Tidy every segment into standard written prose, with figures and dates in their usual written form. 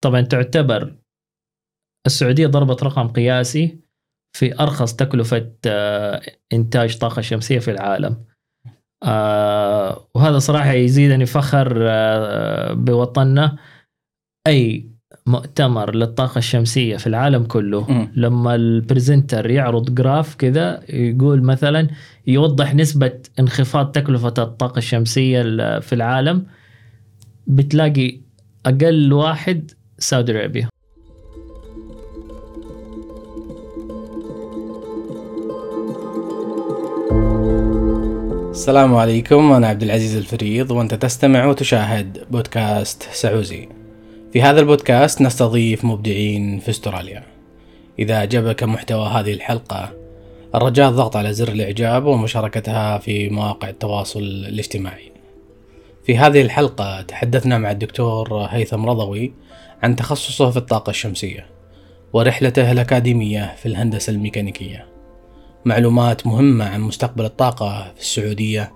طبعا تعتبر السعودية ضربت رقم قياسي في أرخص تكلفة إنتاج طاقة شمسية في العالم، وهذا صراحة يزيدني فخر بوطننا. أي مؤتمر للطاقة الشمسية في العالم كله لما البرزنتر يعرض جراف كذا يقول مثلا يوضح نسبة انخفاض تكلفة الطاقة الشمسية في العالم، بتلاقي أقل واحد سعودي عربية. السلام عليكم، أنا عبد العزيز الفريض وأنت تستمع وتشاهد بودكاست سعوزي. في هذا البودكاست نستضيف مبدعين في استراليا. إذا أعجبك محتوى هذه الحلقة الرجاء الضغط على زر الإعجاب ومشاركتها في مواقع التواصل الاجتماعي. في هذه الحلقة تحدثنا مع الدكتور هيثم رضوي عن تخصصه في الطاقة الشمسية ورحلته الأكاديمية في الهندسة الميكانيكية، معلومات مهمة عن مستقبل الطاقة في السعودية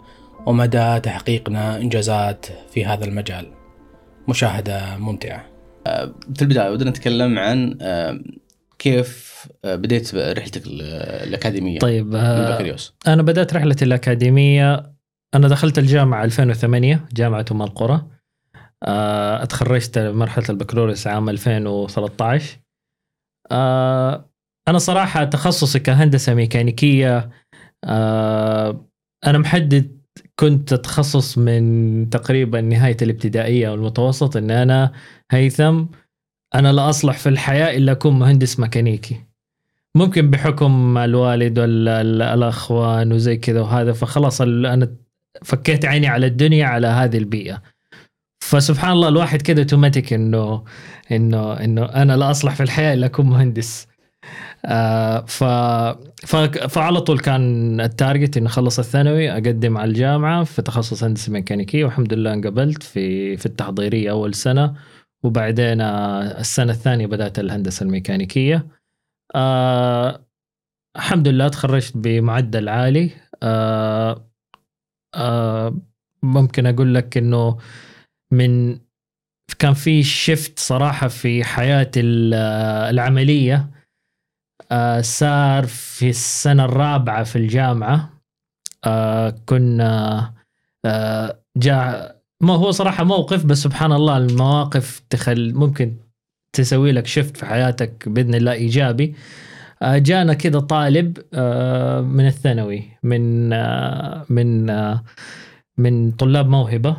ومدى تحقيقنا إنجازات في هذا المجال. مشاهدة ممتعة. في البداية ودنا نتكلم عن كيف بديت رحلتك الأكاديمية. طيب، أنا بدأت رحلتي الأكاديمية، أنا دخلت الجامعة 2008، جامعة أم القرى. اتخرجت مرحلة البكالوريوس عام 2013. أنا صراحة تخصصي كهندسة ميكانيكية، أنا محدد كنت أتخصص من تقريبا نهاية الابتدائية والمتوسط أن أنا هيثم أنا لا أصلح في الحياة إلا أكون مهندس ميكانيكي، ممكن بحكم الوالد والأخوان وزي كذا وهذا، فخلاص أنا فكيت عيني على الدنيا على هذه البيئة. فسبحان الله الواحد كده اوتوماتيك إنه أنا لا أصلح في الحياة إلا أكون مهندس. فعلى طول كان التارجت إن خلص الثانوي أقدم على الجامعة في تخصص هندسة ميكانيكية، والحمد لله انقبلت في التحضيرية أول سنة، وبعدين السنة الثانية بدأت الهندسة الميكانيكية. الحمد لله تخرجت بمعدل عالي. ممكن أقول لك إنه كان في شيفت صراحة في حياتي العملية صار في السنة الرابعة في الجامعة. كنا ما هو صراحة موقف، بس سبحان الله المواقف ممكن تسوي لك شفت في حياتك بإذن الله إيجابي. جانا كده طالب من الثانوي من طلاب موهبة،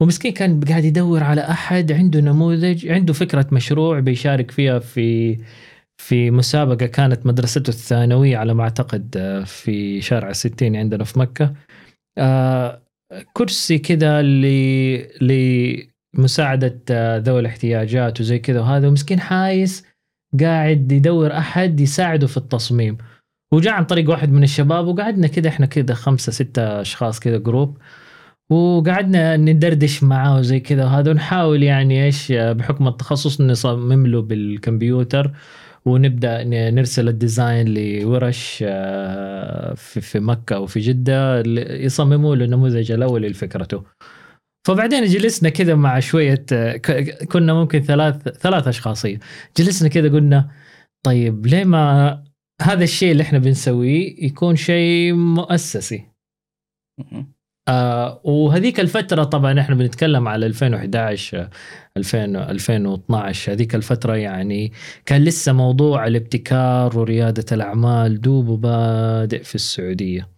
ومسكين كان قاعد يدور على أحد عنده نموذج، عنده فكرة مشروع بيشارك فيها في مسابقة كانت مدرسته الثانوية على ما أعتقد في شارع 60 عندنا في مكة. كرسي كده لمساعدة ذوي الاحتياجات وزي كده وهذا، ومسكين حايس قاعد يدور أحد يساعده في التصميم، وجاء عن طريق واحد من الشباب، وقعدنا كده إحنا كده 5-6 أشخاص كده جروب، وقعدنا ندردش معاه وزي كده وهذا، ونحاول يعني إيش بحكم التخصص نصمم له بالكمبيوتر، ونبدأ نرسل الديزاين لورش في مكة وفي جدة يصمموا للنموذج الأول لفكرته. فبعدين جلسنا كده مع شوية، كنا ممكن ثلاث أشخاصية، جلسنا كده قلنا طيب ليه ما هذا الشيء اللي احنا بنسويه يكون شيء مؤسسي. وهذيك الفترة طبعا احنا بنتكلم على 2011-2012، هذيك الفترة يعني كان لسه موضوع الابتكار وريادة الأعمال دوب وبادئ في السعودية.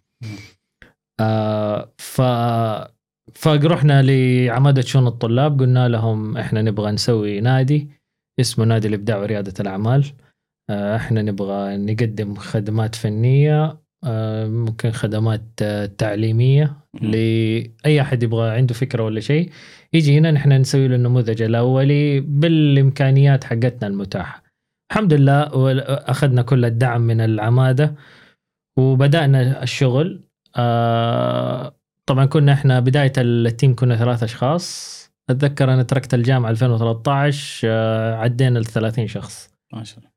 فروحنا لعمادة شؤون الطلاب قلنا لهم احنا نبغى نسوي نادي اسمه نادي الإبداع وريادة الأعمال، احنا نبغى نقدم خدمات فنية، ممكن خدمات تعليمية لأي أحد يبغى عنده فكرة ولا شيء يجي هنا نحن نسوي له النموذج الأولي بالإمكانيات حقتنا المتاحة. الحمد لله أخذنا كل الدعم من العمادة وبدأنا الشغل. طبعا كنا إحنا بداية التيم كنا 3 أشخاص، أتذكر أنا تركت الجامعة 2013 عدينا 30 شخص ما شاء الله،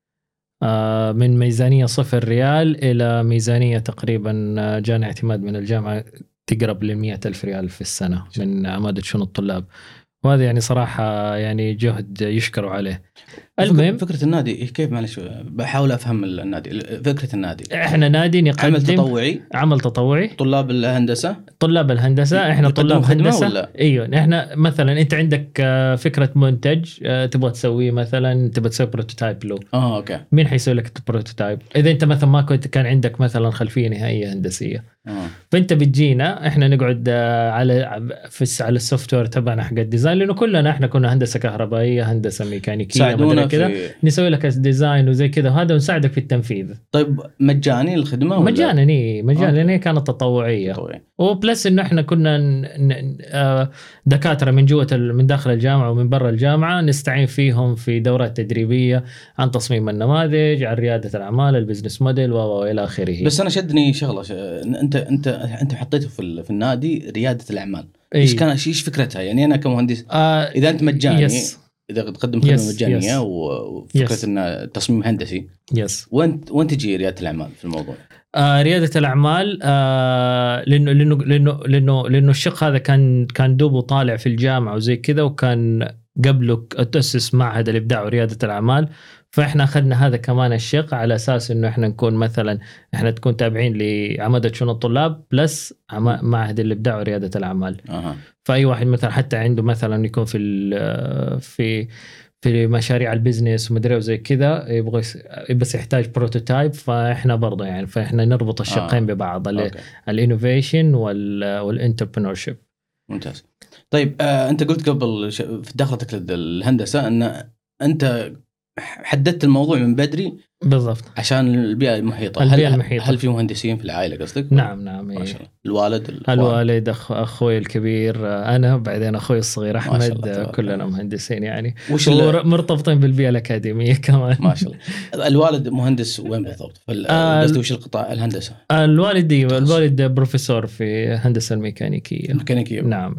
من ميزانية 0 ريال إلى ميزانية تقريبا جانا اعتماد من الجامعة تقرب ل100,000 ريال في السنة من عمادة شؤون الطلاب، وهذا يعني صراحة يعني جهد يشكروا عليه. المهم فكرة النادي كيف؟ معلش بحاول أفهم النادي. فكرة النادي إحنا نادي نقدم عمل تطوعي طلاب الهندسة إحنا طلاب هندسة. أيوة إحنا مثلا أنت عندك فكرة منتج تبغى تسويه، مثلا تبغى تسوي بروتوتايب له، أوكي، مين حيسوي لك بروتوتايب؟ إذا أنت مثلا ما كنت كان عندك مثلا خلفية نهائية هندسية، فأنت بتجينا إحنا نقعد على السوفت وير تبعنا حق الديزاين، لأنه كلنا إحنا كنا هندسة كهربائية، هندسة ميكانيكية، كذا نسوي لك ديزاين وزي كذا، وهذا ونساعدك في التنفيذ. طيب مجاني الخدمه ولا مجاني كانت تطوعيه، وبلس انه احنا كنا دكاتره من جوه من داخل الجامعه ومن برا الجامعه نستعين فيهم في دورات تدريبيه عن تصميم النماذج، عن رياده الاعمال، البزنس موديل والى اخره. بس انا شدني شغله انت حطيته في النادي رياده الاعمال، ايش كان ايش فكرتها؟ يعني انا كمهندس اذا انت مجاني إذا تقدم خدمة مجانية وفكرة إن تصميم هندسي، وين تجي ريادة الأعمال في الموضوع؟ ريادة الأعمال لأنه الشق هذا كان دوبه طالع في الجامعة وزي كذا، وكان قبله تأسس معهد الإبداع وريادة الأعمال، فإحنا أخذنا هذا كمان الشق على أساس إنه إحنا نكون مثلاً إحنا تكون تابعين لعمادة شؤون الطلاب بلس معهد الإبداع وريادة الأعمال. فأي واحد مثلاً حتى عنده مثلاً يكون في مشاريع البيزنس ومدري وزي كذا، يبغى بس يحتاج بروتوتايب، فإحنا برضه يعني فإحنا نربط الشقين ببعض، الانوفيشن والانتربرنورشيب. ممتاز. طيب أنت قلت قبل في دخلتك للهندسة أن أنت حددت الموضوع من بدري بالضبط عشان البيئة المحيطة. هل في مهندسين في العائلة قصدك؟ نعم. الوالد أخوي الكبير أنا، بعدين أخوي الصغير أحمد، كلنا مهندسين يعني، مرتبطين بالبيئة الأكاديمية كمان ما شاء الله. الوالد مهندس وين بالضبط؟ قصدي وش القطاع الهندسة؟ الوالد بروفيسور في هندسة الميكانيكية. نعم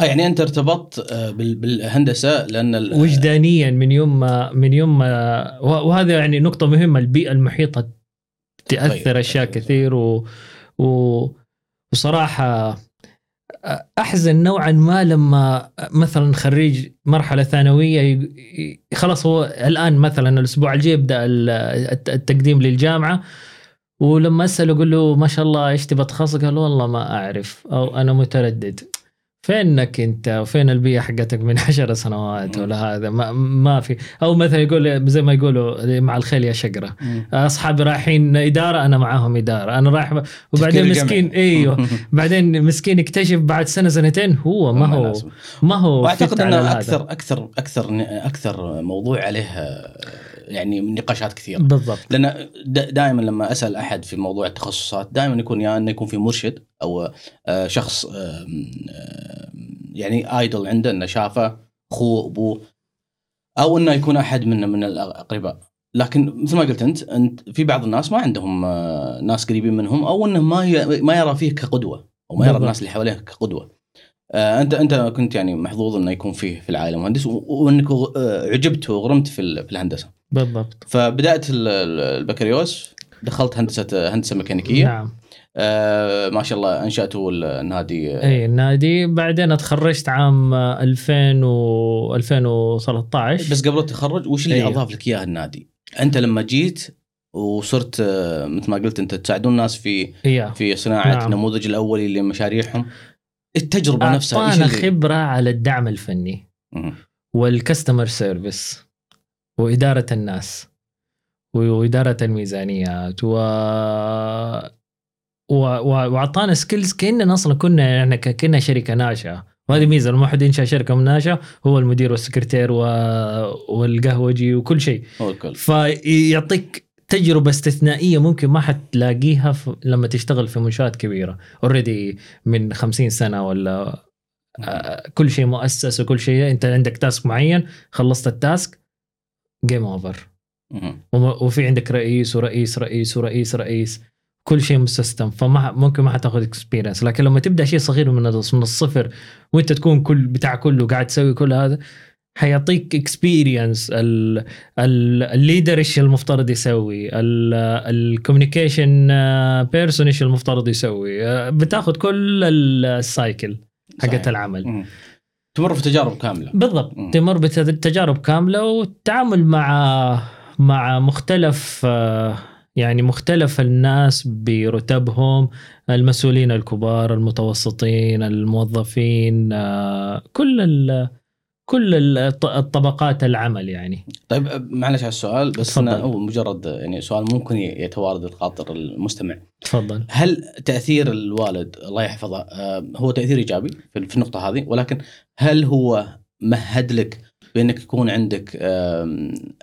يعني أنت ارتبطت بالهندسة لأن وجدانيا من يوم ما وهذا يعني نقطة مهمة. البيئة المحيطة تأثر أشياء كثير، وصراحة أحزن نوعا ما لما مثلا خريج مرحلة ثانوية خلاص هو الآن مثلا الأسبوع الجاي يبدأ التقديم للجامعة، ولما أسأله أقول له ما شاء الله إيش تبغى تخصص؟ قال والله ما أعرف، أو أنا متردد. فينك انت وفين البيئة حقتك من 10 سنوات ولا هذا ما في. او مثلا يقول زي ما يقولوا مع الخيل يا شجرة، اصحابي رايحين ادارة انا معاهم ادارة، انا رايح وبعدين مسكين بعدين مسكين اكتشف بعد سنة سنتين هو ما هو واعتقد ان اكثر موضوع عليه يعني نقاشات كثيرة بالضبط، لأن دائما لما أسأل أحد في موضوع التخصصات دائما يكون يعني أنه يكون في مرشد أو شخص يعني آيدل عنده، أنه شافه أخوه أبوه، أو أنه يكون أحد من الأقرباء. لكن مثل ما قلت أنت في بعض الناس ما عندهم ناس قريبين منهم، أو أنه ما يرى فيه كقدوة، أو ما يرى الناس اللي حواليه كقدوة. أنت كنت يعني محظوظ أنه يكون فيه في العائلة مهندس، وأنك عجبت وغرمت في الهندسة بالضبط. فبدأت البكالوريوس، دخلت هندسة ميكانيكية. نعم. ما شاء الله أنشأته النادي. النادي. بعدين اتخرجت عام 2013. بس قبل التخرج وش اللي أضاف لك إياه النادي؟ أنت لما جيت وصرت مثل ما قلت أنت تساعدون الناس في صناعة النموذج الأولي لمشاريعهم، التجربة نفسها أعطانا خبرة على الدعم الفني والكاستمر سيرفيس وإدارة الناس وإدارة الميزانيات وعطانا سكيلز كأننا أصلا كنا شركة ناشئة. وهذه ميزة، لما حد ينشأ شركة من ناشئة هو المدير والسكرتير والقهوجي وكل شيء، فيعطيك تجربة استثنائية ممكن ما حتلاقيها لما تشتغل في منشآت كبيرة already من 50 سنة ولا كل شيء مؤسس وكل شيء. أنت عندك تاسك معين، خلصت التاسك جيم اوفر، وفي عندك رئيس كل شيء مسستم، فما ممكن ما حتاخذ اكسبيرينس. لكن لما تبدا شيء صغير من الصفر وانت تكون كل بتاع كله قاعد تسوي كل هذا، حيعطيك اكسبيرينس الليدر ايش المفترض يسوي، الكوميونيكيشن بيرسون ايش المفترض يسوي، بتاخذ كل السايكل حقت العمل. تمر في تجارب كاملة. بالضبط، تمر بتجارب كاملة والتعامل مع مختلف يعني مختلف الناس برتبهم، المسؤولين الكبار، المتوسطين، الموظفين، كل الطبقات العمل يعني. طيب معلش على السؤال بس أنا أو مجرد يعني سؤال ممكن يتوارد خاطر المستمع. تفضل. هل تأثير الوالد الله يحفظه هو تأثير إيجابي في النقطة هذه، ولكن هل هو مهد لك بأنك يكون عندك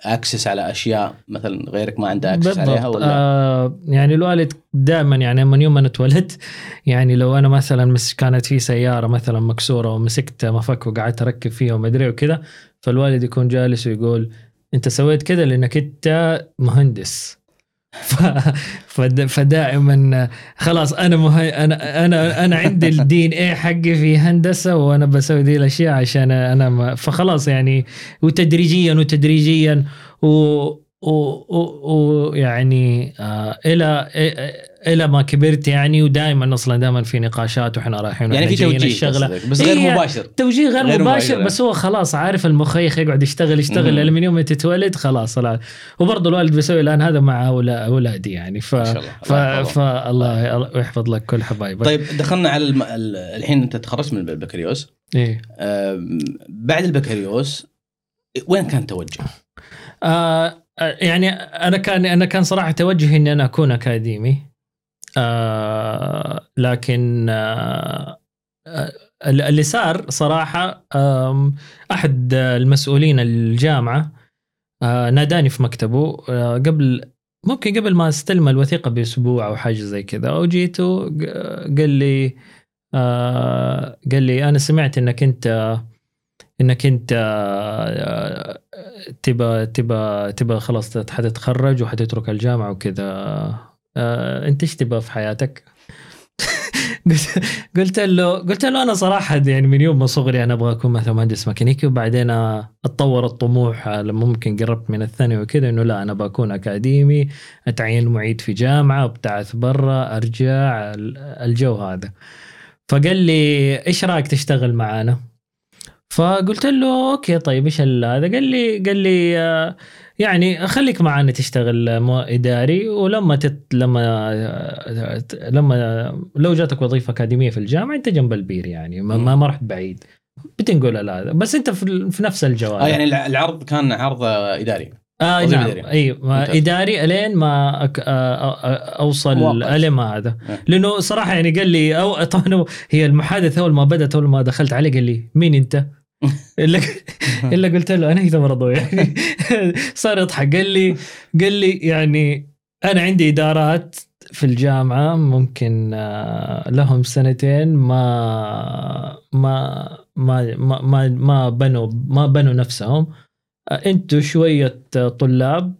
أكسس على أشياء مثلا غيرك ما عنده أكسس عليها ولا؟ يعني الوالد دائما يعني من يوم أنا اتولدت يعني لو أنا مثلا كانت في سيارة مثلا مكسورة ومسكت مفك وقعدت أركب فيها ومدري وكذا، فالوالد يكون جالس ويقول أنت سويت كذا لأنك أنت مهندس. فدائما خلاص انا عندي الدين ايه حقي في هندسه وانا بسوي دي الاشياء عشان انا فخلاص يعني. وتدريجيا ويعني الى ما كبرت يعني. ودائما اصلا دائما في نقاشات واحنا رايحين يعني في توجيه الشغله بس غير مباشر، توجيه غير مباشر بس هو خلاص عارف المخيخ يقعد يشتغل لأن من يوم ما تتولد خلاص. وبرضه الوالد بيسوي الان هذا مع اولادي يعني. الله يحفظ لك كل حبايبك. طيب دخلنا على الحين انت تخرجت من البكالوريوس، ايه بعد البكالوريوس وين كان توجه؟ يعني انا كان صراحه توجهي ان انا اكون اكاديمي، لكن اللي صار صراحه احد المسؤولين الجامعه ناداني في مكتبه قبل ما استلم الوثيقه باسبوع او حاجه زي كذا، وجيته قال لي انا سمعت انك انت تبى خلاص حتتخرج وحتترك الجامعة وكذا، انت ايش تبى في حياتك؟ قلت له انا صراحة يعني من يوم ما صغري انا ابغى اكون مثلا مهندس ميكانيكي، وبعدين اتطور الطموح لما ممكن قربت من الثانوي وكذا انه لا انا بكون اكاديمي، اتعين معيد في جامعة، ابتعث برا، ارجع الجو هذا. فقال لي ايش رايك تشتغل معانا؟ فقلت له اوكي طيب ايش هذا؟ قال لي يعني خليك معنا تشتغل اداري، ولما لو جاتك وظيفه اكاديميه في الجامعه انت جنب البير يعني ما رحت بعيد، بتنقل هذا بس انت في نفس الجوال. يعني العرض كان عرض اداري. نعم اداري الين ما اوصل الين هذا لانه صراحه يعني قال لي او طبعا هي المحادثه اول ما دخلت عليه قال لي مين انت؟ الا قلت له انا هيثم رضوي يعني. صار يضحك. قال لي يعني انا عندي ادارات في الجامعه ممكن لهم سنتين ما بنوا نفسهم، أنتوا شوية طلاب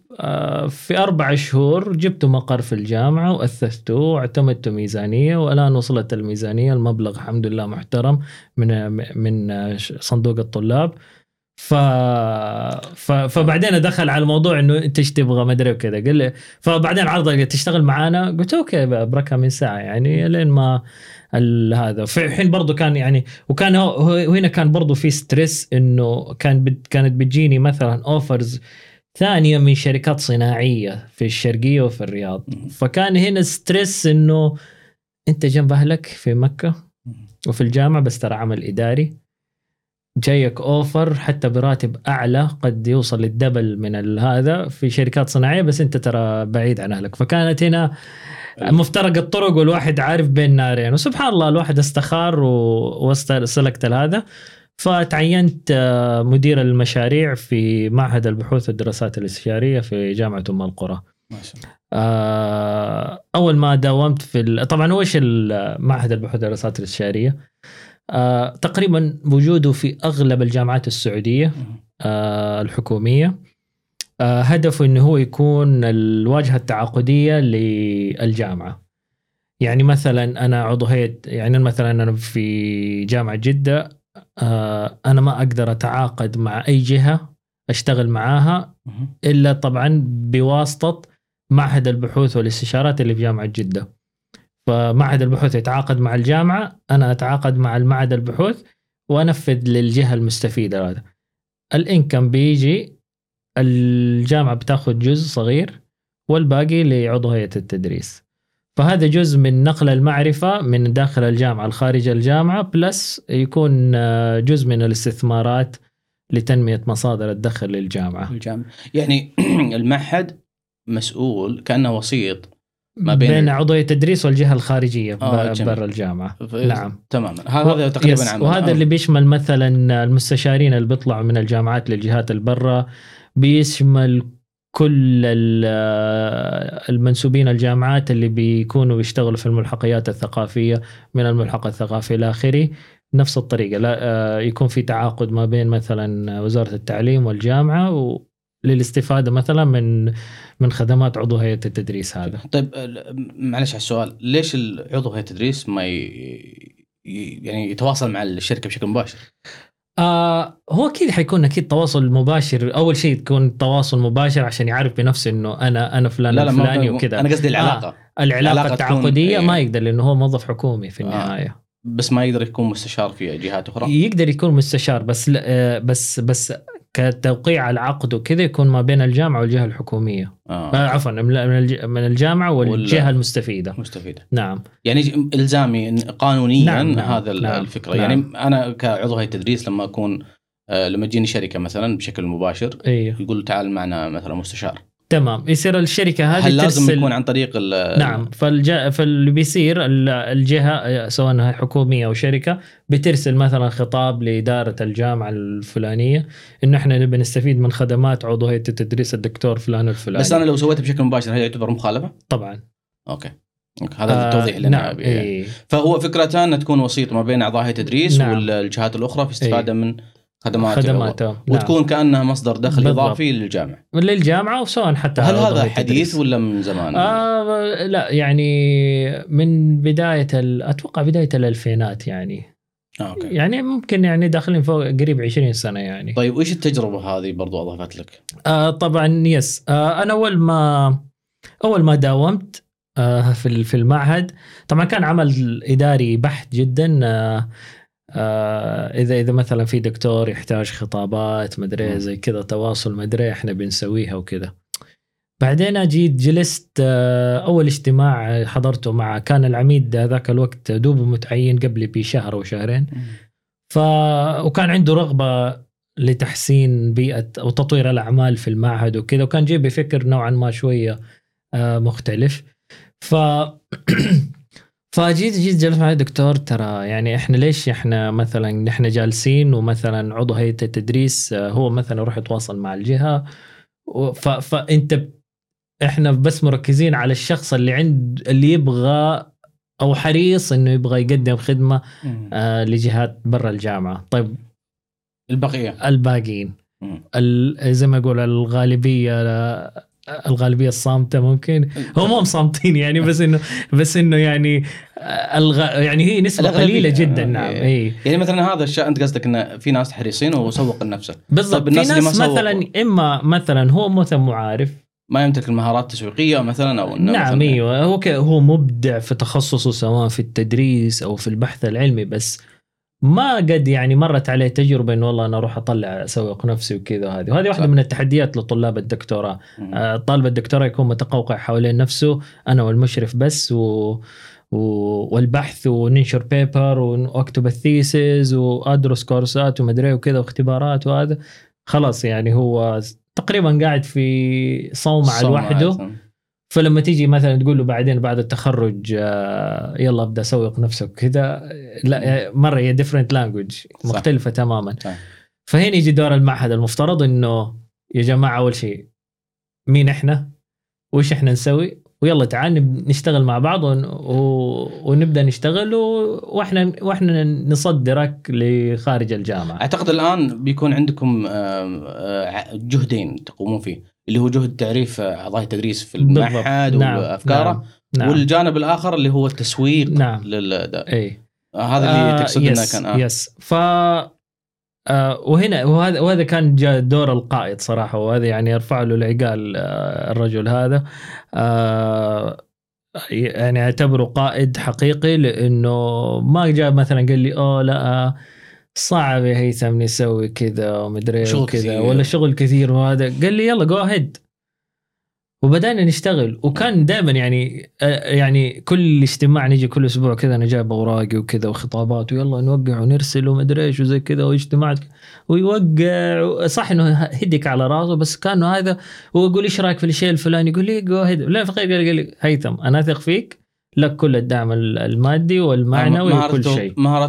في 4 شهور جبتوا مقر في الجامعة وأثثتوه واعتمدتوا ميزانية، والآن وصلت الميزانية المبلغ الحمد لله محترم من صندوق الطلاب. فبعدين دخل على الموضوع إنه أنت إيش تبغى ما أدري وكذا. قال فبعدين عرضه تشتغل معانا، قلت أوكي بركة من ساعة يعني لين ما هذا. في الحين برضو كان يعني وكان هنا كان برضو في ستريس إنه كانت بتجيني مثلا أوفرز ثانية من شركات صناعية في الشرقية وفي الرياض، فكان هنا ستريس إنه أنت جنب أهلك في مكة وفي الجامعة بس ترى عمل إداري، جايك اوفر حتى براتب اعلى قد يوصل للدبل من هذا في شركات صناعيه بس انت ترى بعيد عن اهلك. فكانت هنا مفترق الطرق والواحد عارف بين نارين، وسبحان الله الواحد استخار وسلكت لهذا. فتعينت مدير المشاريع في معهد البحوث والدراسات الاستشاريه في جامعه ام القرى. اول ما داومت في طبعا وش معهد البحوث والدراسات الاستشاريه تقريبا وجوده في أغلب الجامعات السعودية الحكومية، هدفه أنه هو يكون الواجهة التعاقدية للجامعة. يعني مثلا أنا عضو هيئة، يعني مثلا أنا في جامعة جدة أنا ما أقدر أتعاقد مع أي جهة أشتغل معاها إلا طبعا بواسطة معهد البحوث والاستشارات اللي في جامعة جدة. فمعهد البحوث يتعاقد مع الجامعة، أنا أتعاقد مع المعهد البحوث، وانفذ للجهه المستفيده. هذا الانكم بيجي الجامعه بتاخذ جزء صغير والباقي لعضو هيئه التدريس. فهذا جزء من نقل المعرفه من داخل الجامعه لخارج الجامعه، بلس يكون جزء من الاستثمارات لتنميه مصادر الدخل للجامعه. يعني المعهد مسؤول كأنه وسيط ما بين عضوية التدريس والجهة الخارجية برا الجامعة. نعم تماما، هذا تقريبا عام. وهذا اللي بيشمل مثلا المستشارين اللي بيطلعوا من الجامعات للجهات البرة، بيشمل كل المنسوبين الجامعات اللي بيكونوا بيشتغلوا في الملحقيات الثقافية، من الملحق الثقافي الآخري نفس الطريقة. لا يكون في تعاقد ما بين مثلا وزارة التعليم والجامعة للاستفادة مثلا من خدمات عضو هيئة التدريس. هذا طيب معلش على السؤال، ليش العضو هيئة التدريس ما يعني يتواصل مع الشركة بشكل مباشر؟ هو أكيد حيكون أكيد تواصل مباشر. أول شيء تكون تواصل مباشر عشان يعرف بنفسه إنه أنا فلان فلاني وكذا. أنا قصدي العلاقة العلاقة التعاقدية. ما يقدر لأنه هو موظف حكومي في النهاية. بس ما يقدر يكون مستشار في جهات أخرى. يقدر يكون مستشار بس بس كتوقيع العقد وكذا يكون ما بين الجامعة والجهة الحكومية. عفوا من الجامعة والجهة المستفيدة. نعم يعني إلزامي قانونيا. نعم. هذا نعم. الفكرة. نعم. يعني أنا كعضو هيئة تدريس لما أكون لما تجيني شركة مثلا بشكل مباشر يقول تعال معنا مثلا مستشار، تمام، يصير الشركة هذه هل لازم يكون عن طريق نعم. فاللي بيصير الجهة سواء أنها حكومية أو شركة بترسل مثلا خطاب لإدارة الجامعة الفلانية إنه إحنا نبي نستفيد من خدمات عضو هيئة التدريس الدكتور فلان الفلاني. بس أنا لو سويته بشكل مباشر هل يعتبر مخالفة؟ طبعا. أوكي. هذا التوضيح اللي أنا أبيه. فهو فكرتان أن تكون وسيط ما بين أعضاء هيئة التدريس والجهات الأخرى في استفادة من خدماته وتكون كأنها مصدر دخل إضافي للجامعة وسواء حتى. هل هذا حديث ولا من زمان؟ لا يعني من بداية أتوقع بداية الألفينات يعني. أوكي. يعني ممكن يعني داخلين فوق قريب 20 سنة يعني. طيب وإيش التجربة هذه برضو أضافت لك؟ طبعا يس. أنا أول ما داومت في المعهد طبعا كان عمل إداري بحت جدا. إذا مثلا في دكتور يحتاج خطابات مدري زي كذا تواصل مدري إحنا بنسويها وكذا. بعدين جيت جلست أول اجتماع حضرته مع كان العميد ذاك الوقت دوبه متعين قبلي بشهر أو شهرين. وكان عنده رغبة لتحسين بيئة وتطوير الأعمال في المعهد وكذا، وكان جاي بفكر نوعا ما شوية مختلف. فجيت جلس مع الدكتور، ترى يعني احنا ليش مثلا نحن جالسين ومثلا عضو هيئة التدريس هو مثلا يروح يتواصل مع الجهة، فانت احنا بس مركزين على الشخص اللي يبغى او حريص انه يبغى يقدم خدمة لجهات برا الجامعة. طيب الباقيين زي ما يقول الغالبية الصامتة ممكن هم صامتين يعني بس إنه يعني يعني هي نسبة قليلة جدا. نعم. يعني مثلا هذا الشيء أنت قصدك إن في ناس حريصين وسوق لنفسه بالضبط. في ناس مثلا إما مثلا هو مثلا معارف ما يمتلك المهارات التسويقية مثلا أو نعم أيوه هو مبدع في تخصصه سواء في التدريس أو في البحث العلمي، بس ما قد يعني مرت عليه تجربة إن والله أنا أروح أطلع أسوق نفسي وكذا. وهذه واحدة من التحديات لطلاب الدكتوراه. طالب الدكتوراه يكون متقوقع حوالين نفسه، أنا والمشرف بس والبحث وننشر بيبر وأكتب الثيسز وأدرس كورسات ومدري وكذا واختبارات وهذا خلاص يعني هو تقريبا قاعد في صومعة لوحده. فلما تيجي مثلا تقول له بعدين بعد التخرج يلا ابدا سوق نفسك كذا، لا مره هي different language مختلفه. صح. تماما. صح. فهنا يجي دور المعهد. المفترض انه يا جماعه اول شيء مين احنا وايش احنا نسوي ويلا تعال نشتغل مع بعض ونبدا نشتغل واحنا نصدرك لخارج الجامعه. اعتقد الان بيكون عندكم جهدين تقومون فيه، اللي هو جهد تعريف أعضاء التدريس في المعهد وأفكاره. نعم. والجانب الآخر اللي هو التسويق. نعم. هذا اللي تقصدنا كان. يس. وهنا وهذا كان جاء دور القائد صراحة، وهذا يعني يرفع له العقال الرجل هذا. يعني أعتبره قائد حقيقي لأنه ما جاء مثلا قال لي لا صعب يا هيثم نسوي كذا ومدري وكذا ولا شغل كثير وهذا. قال لي يلا جو أهيد، وبدأنا نشتغل. وكان دائما يعني كل اجتماع نجي كل أسبوع كذا أنا جايب أوراقي وكذا وخطابات ويلا نوقع ونرسل ومدري إيش وزي كذا واجتماعات ويوقع. صح إنه هديك على راسه بس كانوا هذا. وأقول إيش رأيك في الشيء الفلاني، يقول لي جو أهيد. لا فقير قال لي هيثم أنا أثق فيك، لك كل الدعم المادي والمعنوي وكل شيء. مهارة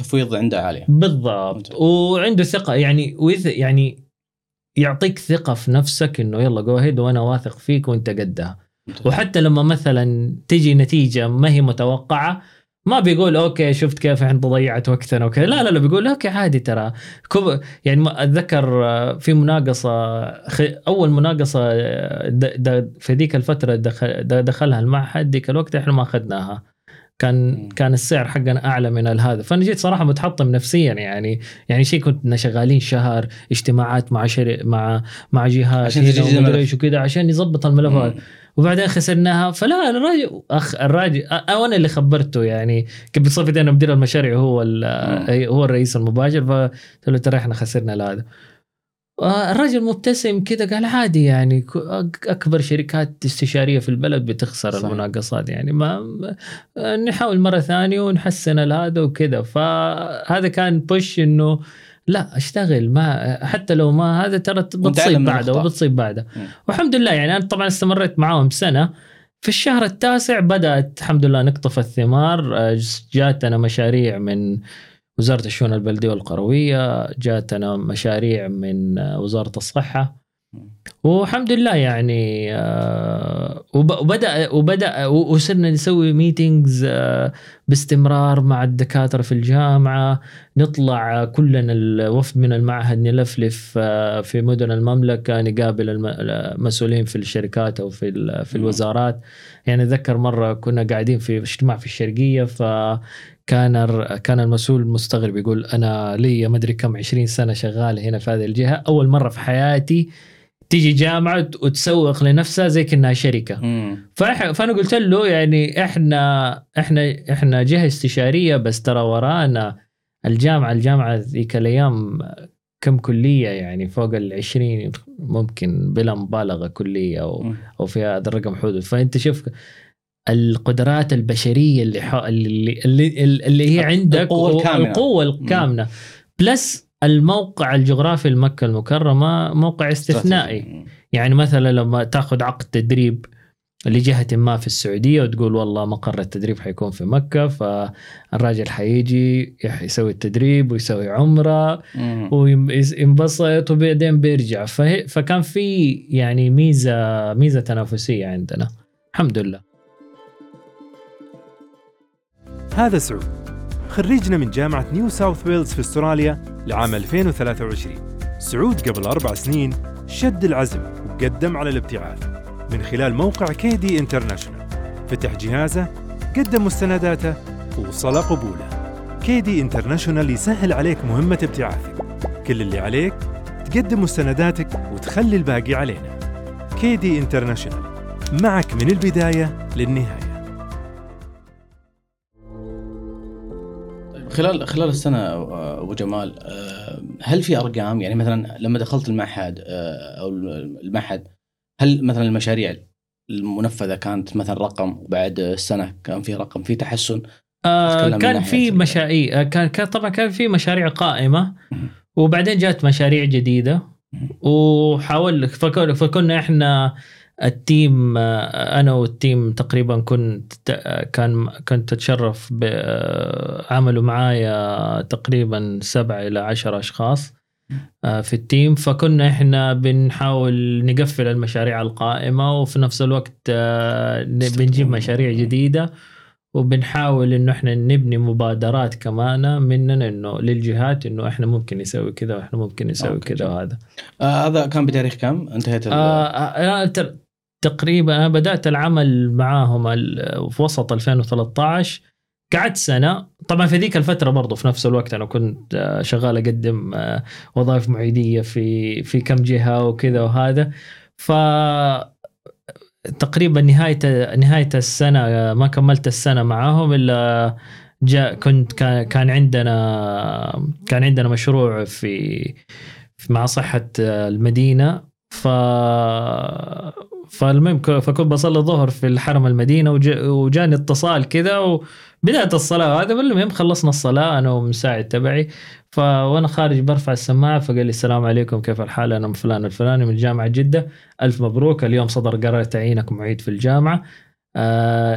تفويض عنده عالية بالضبط، وعنده ثقة يعني يعطيك ثقة في نفسك إنه يلا جو أهيد وأنا واثق فيك وأنت قدها. وحتى لما مثلا تجي نتيجة ما هي متوقعة ما بيقول أوكي شفت كيف إحنا ضيعت وقتنا وكذا، لا بيقول أوكي عادي ترى. يعني أتذكر في مناقصة، أول مناقصة في ذيك الفترة دخلها المعهد ذيك الوقت إحنا ما أخذناها، كان السعر حقنا أعلى من هذا. فأنا جيت صراحة متحطم نفسيا يعني شيء كنا شغالين شهر اجتماعات مع جهات وكذا عشان يضبط الملفات وبعدين خسرناها. فلا الراجل أو أنا اللي خبرته، يعني كنت بصفتي أنا مدير المشاريع هو الرئيس المباشر، فقلت له ترى إحنا خسرنا هذا. الرجل مبتسم كذا قال عادي، يعني أكبر شركات استشارية في البلد بتخسر صحيح. المناقصات يعني ما نحاول مرة ثانية ونحسن هذا وكذا. فهذا كان بوش إنه لا اشتغل، ما حتى لو ما هذا ترى بتصيب بعده. والحمد لله يعني أنا طبعا استمريت معاهم سنة. في الشهر 9 بدأت الحمد لله نقطف الثمار. جاتنا مشاريع من وزارة الشؤون البلدية والقروية، جاتنا مشاريع من وزارة الصحة، والحمد لله يعني وبدأ وصرنا نسوي ميتينجز باستمرار مع الدكاترة في الجامعة. نطلع كلنا الوفد من المعهد نلفلف في مدن المملكة، نقابل المسؤولين في الشركات أو في الوزارات. يعني أتذكر مرة كنا قاعدين في اجتماع في الشرقية، كان المسؤول مستغرب يقول أنا لي ما أدري كم 20 سنة شغال هنا في هذه الجهة، أول مرة في حياتي تيجي جامعة وتسوق لنفسها زي كأنها شركة. فأنا قلت له يعني إحنا جهة استشارية، بس ترى ورانا الجامعة ذيك الأيام كم كلية، يعني فوق 20 ممكن بلا مبالغة كلية أو في هذا الرقم حدود. فأنت شوف القدرات البشرية اللي هي عندك، القوة الكامنة بلس الموقع الجغرافي. المكة المكرمة موقع استثنائي، يعني مثلا لما تأخذ عقد تدريب لجهة ما في السعودية وتقول والله مقر التدريب حيكون في مكة، فالراجل حيجي يسوي التدريب ويسوي عمره وينبسط وبعدين بيرجع. فكان في يعني ميزة تنافسية عندنا الحمد لله. هذا سعود خريجنا من جامعة نيو ساوث ويلز في استراليا لعام 2023. سعود قبل 4 سنين شد العزم وقدم على الابتعاث من خلال موقع كيدي انترناشنال، فتح جهازه، قدم مستنداته، ووصل قبوله. كيدي انترناشنال يسهل عليك مهمة ابتعاثك، كل اللي عليك تقدم مستنداتك وتخلي الباقي علينا. كيدي انترناشنال معك من البداية للنهاية. خلال السنة أبو جمال، هل في أرقام يعني مثلا لما دخلت المعهد أو المعهد، هل مثلا المشاريع المنفذة كانت مثلا رقم وبعد السنة كان في رقم، في تحسن؟ كان في مشاريع قائمة وبعدين جات مشاريع جديدة فكنا إحنا التيم، أنا والتيم تقريبا كنت أتشرف بعملوا معايا تقريبا 7 إلى 10 أشخاص في التيم. فكنا إحنا بنحاول نقفل المشاريع القائمة وفي نفس الوقت بنجيب مشاريع جديدة، وبنحاول إنه إحنا نبني مبادرات كمان مننا إنه للجهات إنه إحنا ممكن نسوي كذا وإحنا ممكن نسوي كذا. وهذا هذا كان بتاريخ كم انتهيت؟ تقريبا أنا بدأت العمل معاهم في وسط 2013، قعدت سنة. طبعا في ذيك الفترة برضو في نفس الوقت أنا كنت شغال أقدم وظائف معيدية في كم جهة وكذا وهذا. تقريبا نهاية السنة ما كملت السنة معاهم إلا جاء كنت كان عندنا مشروع في مع صحة المدينة فكنت بصلي الظهر في الحرم المدينة وجاني اتصال كذا وبدأت الصلاة هذا بالمهم خلصنا الصلاة أنا ومساعد تبعي وأنا خارج برفع السماعة فقال لي السلام عليكم كيف الحال أنا من فلان الفلاني من جامعة جدة ألف مبروك اليوم صدر قرار تعيينك معيد في الجامعة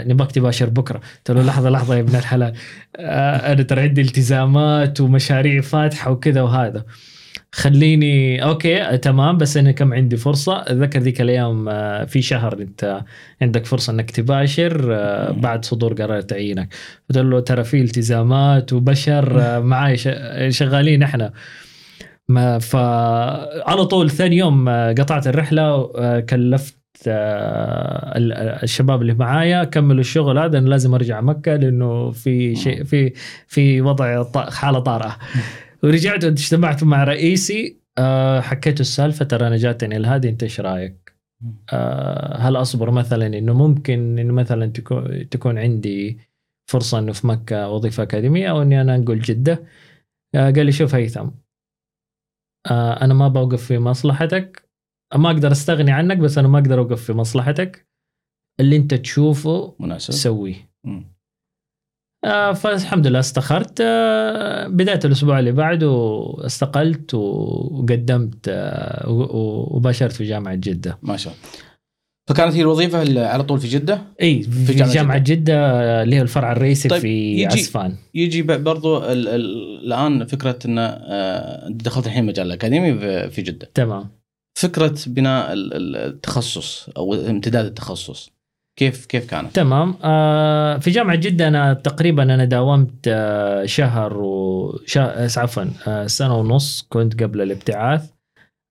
نبغاك تباشر بكرة قلت له لحظة يا ابن الحلال أنا ترى عندي التزامات ومشاريع فاتحة وكذا وهذا خليني أوكي تمام بس أنا كم عندي فرصة ذكر ذيك الأيام في شهر أنت عندك فرصة أنك تباشر بعد صدور قرار تعيينك قلت له ترى في التزامات وبشر معاي شغالين إحنا فعلى طول ثاني يوم قطعت الرحلة كلفت الشباب اللي معايا كملوا الشغل هذا أنا لازم أرجع مكة لأنه في شيء في وضع حالة طارئة ورجعت واجتمعت مع رئيسي حكيت السالفة ترى أنا جاتني الهادي أنت إيش رأيك هل أصبر مثلا إنه ممكن إنه مثلا تكون عندي فرصة إنه في مكة وظيفة أكاديمية أو إني أنا أنقل جدة قال لي شوف هيثم أنا ما بوقف في مصلحتك ما أقدر أستغني عنك بس أنا ما أقدر أوقف في مصلحتك اللي أنت تشوفه مناسب سويه فالحمد لله استخرت بداية الأسبوع اللي بعده استقلت وقدمت وباشرت في جامعة جدة ما شاء الله فكانت هي الوظيفة على طول في جدة؟ أي في جامعة جدة اللي هي الفرع الرئيسي طيب في عسفان يجي برضو الآن فكرة أن دخلت الحين مجال الأكاديمي في جدة تمام فكرة بناء التخصص أو امتداد التخصص كيف كانت؟ تمام في جامعة جدة أنا تقريبا أنا داومت سنة ونص كنت قبل الابتعاث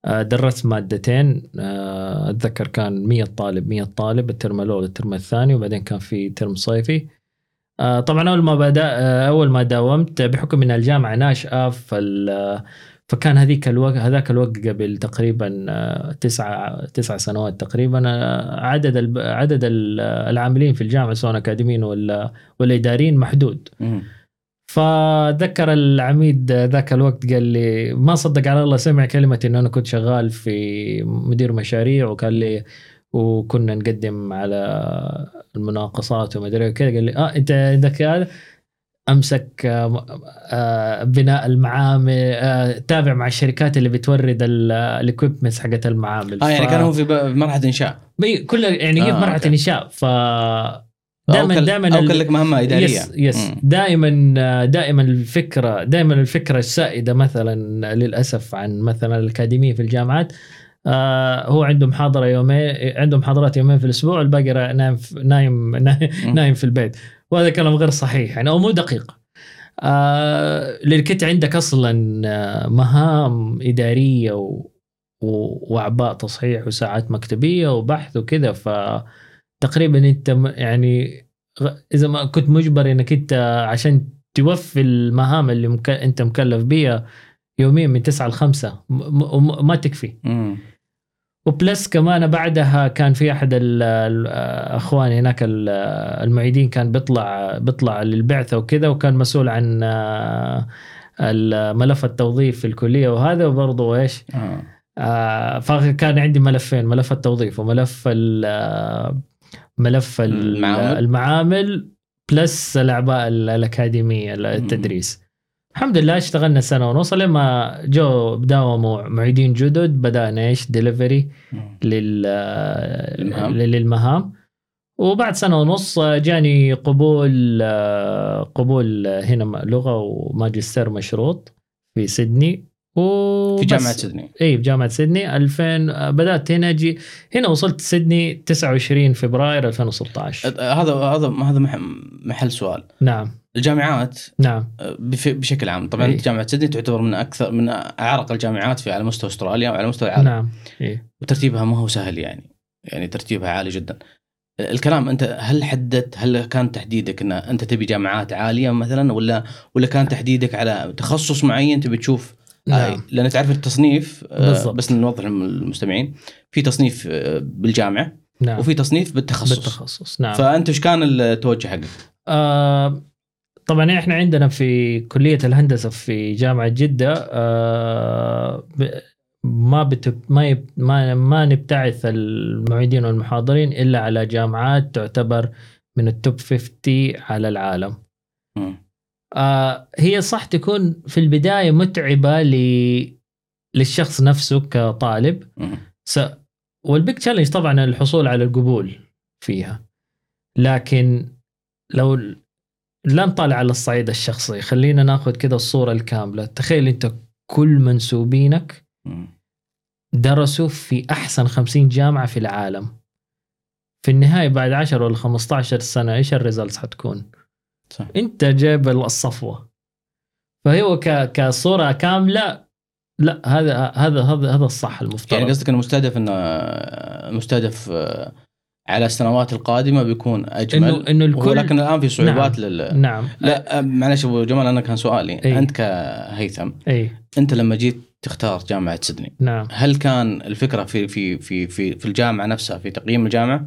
درست مادتين أتذكر كان 100 طالب الترم الأول والترم الثاني وبعدين كان في ترم صيفي طبعا أول ما داومت بحكم أن الجامعة ناشئة فكان هذاك الوقت قبل تقريبا 9 سنوات تقريبا عدد العاملين في الجامعة سواء أكاديميين ولا إداريين محدود فذكر العميد ذاك الوقت قال لي ما صدق على الله سمع كلمة إنه أنا كنت شغال في مدير مشاريع وقال لي وكنا نقدم على المناقصات ومدري وكذا قال لي أنت عندك هذا أمسك بناء المعامل تابع مع الشركات اللي بتورد الإكويبمنت حقت المعامل يعني كان هو في مرحلة إنشاء كله يعني في مرحلة إنشاء دائما أوكل لك مهمة إدارية يس دائما الفكرة السائدة مثلا للأسف عن مثلا الأكاديمية في الجامعات هو عنده محاضرة يومين في الأسبوع الباقي نايم في البيت وهذا كلام غير صحيح يعني أو مو دقيق للكت عندك أصلا مهام إدارية وأعباء تصحيح وساعات مكتبية وبحث وكذا فتقريبا أنت يعني إذا ما كنت مجبر أنك أنت عشان توفي المهام اللي أنت مكلف بيها يوميا من 9 ل 5 ما تكفي وبلس كمان بعدها كان في أحد الأخوان هناك المعيدين كان بيطلع للبعثة وكذا وكان مسؤول عن ملف التوظيف في الكلية وهذا وبرضو إيش فكان عندي ملفين ملف التوظيف وملف ملف المعامل بلس الأعباء الأكاديمية التدريس الحمد لله اشتغلنا 1.5 سنة لما جو بداوموا معيدين جدد بدأنا ديليفري للمهام وبعد 1.5 سنة جاني قبول هنا لغة وماجستير مشروط في سيدني في جامعة سيدني في جامعة سيدني 2000 بدأت هنا هنا وصلت سيدني 29 فبراير 2016 هذا محل سؤال نعم الجامعات نعم بشكل عام طبعا جامعة سيدني تعتبر من اكثر من اعرق الجامعات على مستوى استراليا وعلى مستوى العالم نعم وترتيبها ما هو سهل يعني ترتيبها عالي جدا الكلام انت هل كان تحديدك ان انت تبي جامعات عالية مثلا ولا كان تحديدك على تخصص معين تبي تشوف نعم. لأن تعرف التصنيف بالضبط. بس نوضح للمستمعين في تصنيف بالجامعة نعم. وفي تصنيف بالتخصص نعم. فأنت إيش كان التوجه حقك؟ طبعا احنا عندنا في كلية الهندسة في جامعة جدة ما نبتعث المعيدين والمحاضرين إلا على جامعات تعتبر من التوب 50 على العالم. هي صح تكون في البداية متعبة للشخص نفسه كطالب والبيك تشالنج طبعا الحصول على القبول فيها، لكن لو لا نطالع على الصعيد الشخصي خلينا ناخذ كده الصورة الكاملة. تخيل أنت كل منسوبينك درسوا في أحسن 50 جامعة في العالم، في النهاية بعد 10 ولا 15 سنة إيش الريزلتس حتكون؟ صح. أنت جايب الصفوة. فهو كصورة كاملة لا، هذا الصح المفترض. يعني قصدك المستهدف على السنوات القادمة بيكون أجمل إنه الكل، لكن الآن في صعوبات. نعم. نعم. لا معلش أبو جمال، أنا كان سؤالي أنت كهيثم، أنت لما جيت تختار جامعة سيدني، نعم، هل كان الفكرة في في في في في الجامعة نفسها، في تقييم الجامعة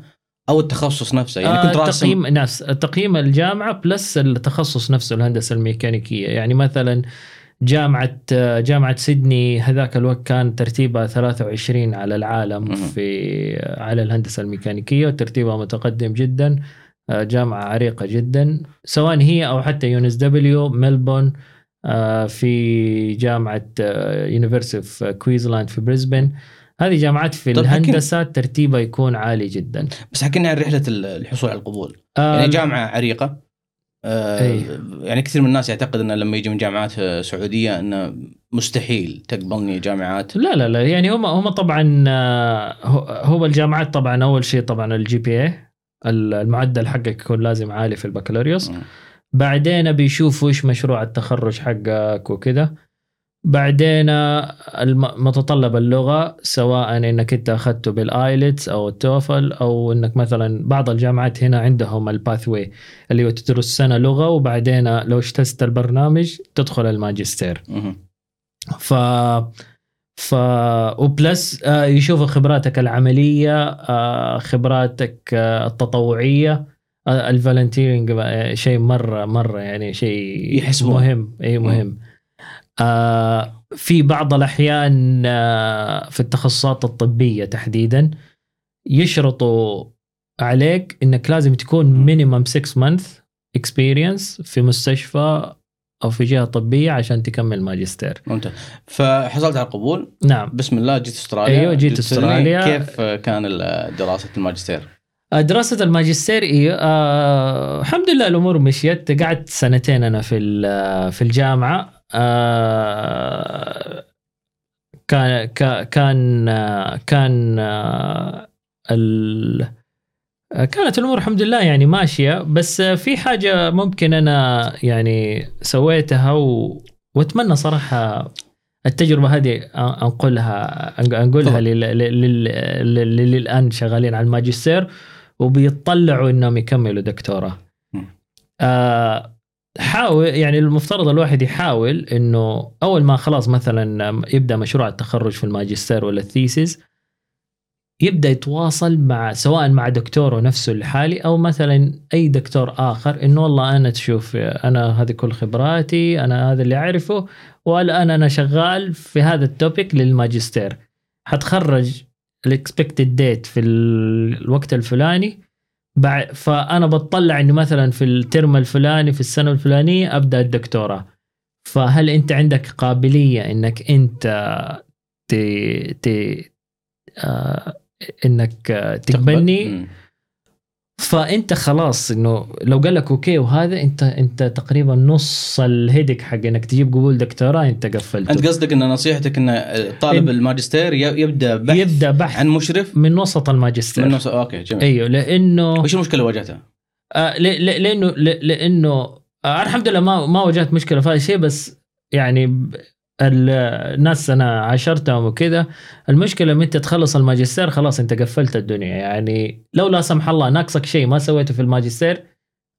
أو التخصص نفسه؟ يعني كنت تقييم ناس، تقييم الجامعة بلس التخصص نفسه، الهندسة الميكانيكية. يعني مثلا جامعة سيدني هذاك الوقت كان ترتيبها 23 على العالم في على الهندسة الميكانيكية، وترتيبها متقدم جدا، جامعة عريقة جدا، سواء هي أو حتى يونس دبليو ملبون، في جامعة يونيفرسيتي في كوينزلاند في بريسبن. هذه جامعات في الهندسة ترتيبها يكون عالي جدا. بس حكينا عن رحلة الحصول على القبول، يعني جامعة عريقة، يعني كثير من الناس يعتقد أنه لما يجي من جامعات سعودية أنه مستحيل تقبلني جامعات. لا لا لا، يعني هم طبعا هو الجامعات طبعا أول شيء طبعا الجي بي اي، المعدل حقك يكون لازم عالي في البكالوريوس، بعدين بيشوفوا إيش مشروع التخرج حقك وكذا، بعدين متطلب اللغة، سواء إنك أنت أخذته بالآيلتس أو التوفل، أو إنك مثلا بعض الجامعات هنا عندهم الباثوي اللي هو تدرس سنة لغة وبعدين لو اجتزت البرنامج تدخل الماجستير. وبلس يشوفوا خبراتك العملية، خبراتك التطوعية، الفالنتيرينج شيء مرة يعني شيء يحسبه مهم. أي مهم. في بعض الأحيان في التخصصات الطبية تحديدا يشرطوا عليك إنك لازم تكون minimum 6 months experience في مستشفى أو في جهة طبية عشان تكمل ماجستير. ممتاز. فحصلت على القبول. نعم. بسم الله جيت أستراليا. أيوة جيت أستراليا. كيف كان دراسة الماجستير؟ دراسة الماجستير الحمد لله الأمور مشيت. قعدت سنتين أنا في الجامعة. كانت الأمور الحمد لله يعني ماشية. بس في حاجة ممكن أنا يعني سويتها وأتمنى صراحة التجربة هذه أنقلها للي الآن شغالين على الماجستير وبيطلعوا إنهم يكملوا دكتوراه. حاول، يعني المفترض الواحد يحاول إنه أول ما خلاص مثلا يبدأ مشروع التخرج في الماجستير ولا الثيسيس يبدأ يتواصل سواء مع دكتوره نفسه الحالي أو مثلا أي دكتور آخر، إنه والله أنا تشوف أنا هذه كل خبراتي، أنا هذا اللي أعرفه، والآن أنا شغال في هذا التوبيك للماجستير، هتخرج الاكسبكتد ديت في الوقت الفلاني، فأنا بتطلع إنه مثلا في الترم الفلاني في السنة الفلانية أبدأ الدكتوراه. فهل أنت عندك قابلية إنك أنت إنك تقبلني؟ فأنت خلاص إنه لو قال لك أوكي وهذا أنت تقريبا نص الهيدك حق إنك تجيب قبول دكتوراه أنت قفلته. أنت قصدك إن نصيحتك إن طالب الماجستير يبدأ بحث عن مشرف من وسط الماجستير. من وسط. أوكي جميل. أيوه، لأنه وش المشكلة واجهتها؟ لأنه الحمد لله ما واجهت مشكلة في هذا الشيء، بس يعني الناس أنا عاشرتهم وكذا، المشكلة متى تخلص الماجستير خلاص أنت قفلت الدنيا. يعني لو لا سمح الله ناقصك شيء ما سويته في الماجستير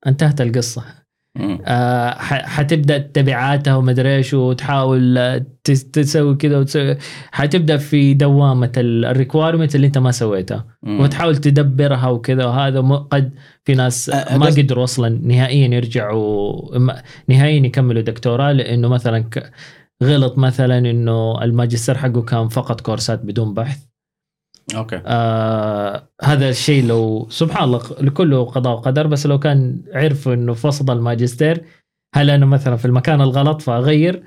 انتهت القصة. حتبدأ تبعاتها ومدري ايش وتحاول تسوي كذا، حتبدأ في دوامة الريكويرمنت اللي انت ما سويتها وتحاول تدبرها وكذا. وهذا قد في ناس ما قدروا اصلا نهائيا يرجعوا نهائيا يكملوا دكتوراه، لانه مثلا غلط مثلا انه الماجستير حقه كان فقط كورسات بدون بحث. أوكي. هذا الشيء لو سبحان الله لكله قضاء وقدر، بس لو كان عرفوا إنه فصل الماجستير هل أنا مثلا في المكان الغلط فأغير،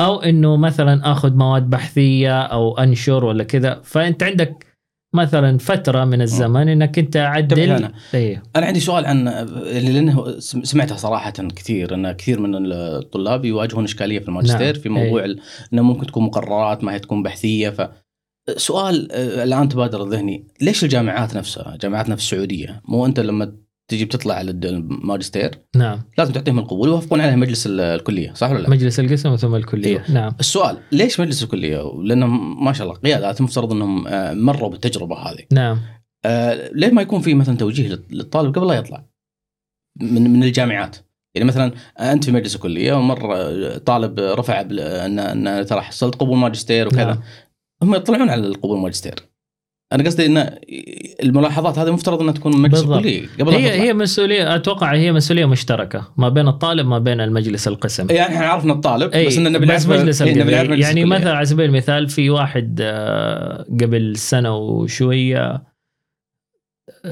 أو إنه مثلا أخذ مواد بحثية أو أنشر ولا كذا، فأنت عندك مثلا فترة من الزمن إنك أنت عدل. أنا عندي سؤال عن لأنه سمعتها صراحة كثير، إن كثير من الطلاب يواجهون إشكالية في الماجستير في موضوع إنه ممكن تكون مقررات ما هي تكون بحثية. سؤال الآن تبادر ذهني، ليش الجامعات نفسها، جامعاتنا في السعودية، مو أنت لما تجي بتطلع على الماجستير نعم لازم تعطيهم القبول ويوافقون عليها مجلس الكلية، صح ولا لا؟ مجلس القسم ثم الكلية. نعم. السؤال ليش مجلس الكلية؟ لأنهم ما شاء الله قيادات المفترض أنهم مروا بالتجربة هذه. نعم. ليه ما يكون في مثلا توجيه للطالب قبل لا يطلع من الجامعات؟ يعني مثلا أنت في مجلس الكلية ومر طالب رفع أن ترى حصلت قبول ماجستير وكذا. نعم. هم يطلعون على القبول ماجستير. أنا قصدي إن الملاحظات هذه مفترض أنها تكون مجلس كلي قبل. هي مسؤولية، أتوقع هي مسؤولية مشتركة ما بين الطالب ما بين المجلس القسم. يعني إحنا عرفنا الطالب بس إننا بنعرف مجلس القسم. يعني مثلا على سبيل المثال في واحد قبل سنة وشوية،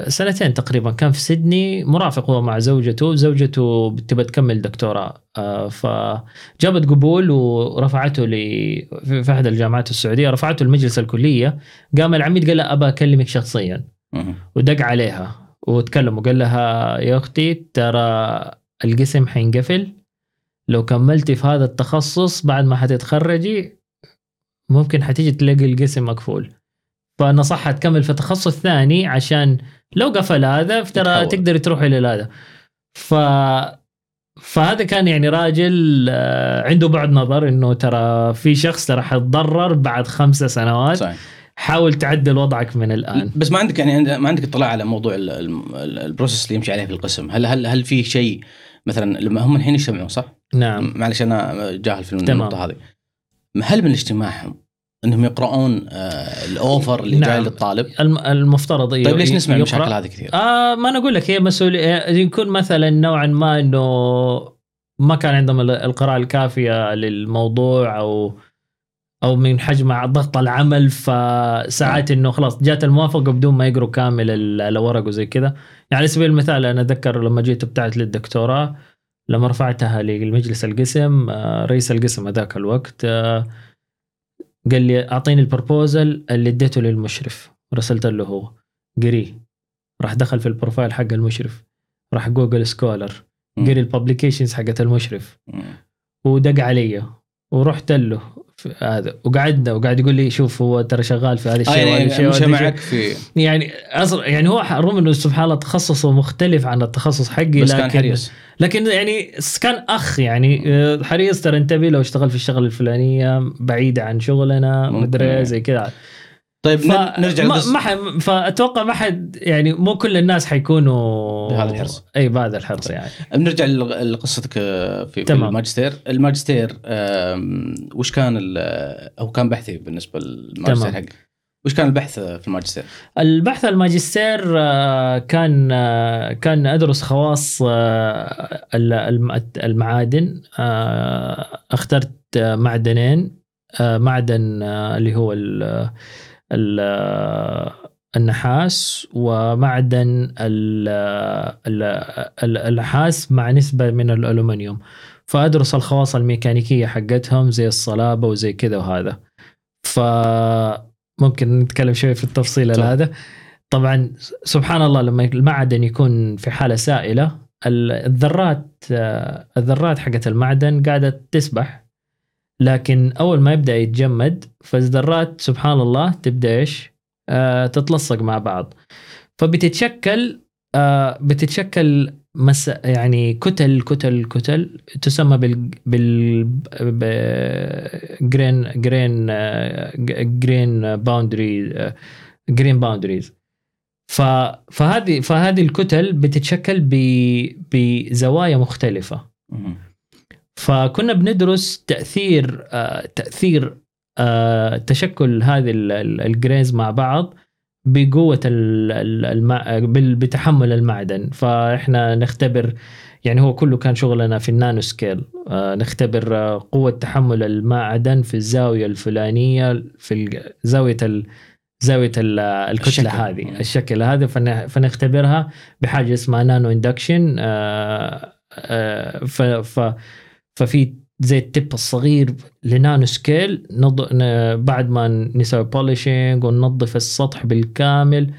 سنتين تقريبا، كان في سيدني مرافق هو مع زوجته، زوجته تبى تكمل دكتوراه فجابت قبول ورفعته في أحد الجامعات السعودية، رفعته المجلس الكلية. قام العميد قال لها أبى أكلمك شخصيا ودق عليها وتكلم وقال لها يا أختي ترى القسم حينقفل، لو كملتي في هذا التخصص بعد ما حتتخرجي ممكن حتيجي تلاقي القسم مقفول، فنصحها تكمل في تخصص ثاني عشان لو قفل هذا فترى تقدر تروح إلى هذا. فهذا كان يعني راجل عنده بعد نظر، إنه ترى في شخص ترى حتضرر بعد 5 سنوات. صحيح. حاول تعدل وضعك من الآن. بس ما عندك يعني ما عندك اطلاع على موضوع البروسيس اللي يمشي عليه في القسم. هل في شيء مثلا لما هم الحين يجتمعون، صح؟ نعم. معلش أنا جاهل في النقطة هذه. هل من اجتماعهم انهم يقرؤون الاوفر اللي جاي للطالب؟ المفترض طيب ليش نسمع المشاكل هذه كثير؟ ما انا اقول لك هي مسؤوليه، يكون مثلا نوعا ما انه ما كان عندهم القراءه الكافيه للموضوع او من حجم ضغط العمل، فساعات انه خلاص جات الموافقه بدون ما يقروا كامل الورق وزي كذا. يعني على سبيل المثال انا اتذكر لما جيت بتاعت للدكتوراه، لما رفعتها للمجلس القسم، رئيس القسم هذاك الوقت قال لي أعطيني البروبوزل اللي اديته للمشرف، رسلت له هو قريه، راح دخل في البروفايل حق المشرف، راح جوجل سكولر قري الببليكيشنز حقت المشرف، ودق علي ورحت له هذا وقعدنا وقاعد يقول لي شوف هو ترى شغال في هذا الشيء وهذا الشيء مش معك في يعني يعني هو رغم انه سبحان الله تخصصه مختلف عن التخصص حقي، بس لكن كان حريص، لكن يعني كان اخ يعني حريص، ترى انتبه لو اشتغل في الشغله الفلانيه بعيده عن شغلنا مدري زي كذا. طيب نرجع ما فاتوقع ما حد يعني مو كل الناس حيكونوا بهذا الحرص. اي بهذا الحرص. طيب. يعني بنرجع لقصتك في الماجستير. الماجستير وش كان او كان بحثي بالنسبه للماجستير حق، وش كان البحث في الماجستير؟ البحث الماجستير كان ادرس خواص المعادن. اخترت معدنين، معدن اللي هو النحاس، ومعدن النحاس مع نسبة من الألومنيوم، فأدرس الخواص الميكانيكية حقتهم زي الصلابة وزي كذا وهذا. فممكن نتكلم شوي في التفصيل على هذا. طبعا سبحان الله لما المعدن يكون في حالة سائلة، الذرات حقت المعدن قاعدة تسبح، لكن أول ما يبدأ يتجمد فالذرات سبحان الله تبدأ إيش تتلصق مع بعض، فبتتشكل يعني كتل كتل كتل تسمى جرين باوندريز. فهذه الكتل بتتشكل بزوايا مختلفة، فكنا بندرس تأثير تشكل هذه الجريز مع بعض بقوة بتحمل المعدن. فإحنا نختبر يعني هو كله كان شغلنا في النانو سكيل، نختبر قوة تحمل المعدن في الزاوية الفلانية في زاوية الكتلة هذه الشكل هذا، فنختبرها بحاجة اسمها نانو اندكشن. ففي زي التب الصغير لنانو سكيل بعد ما نسوي بوليشينج وننظف السطح بالكامل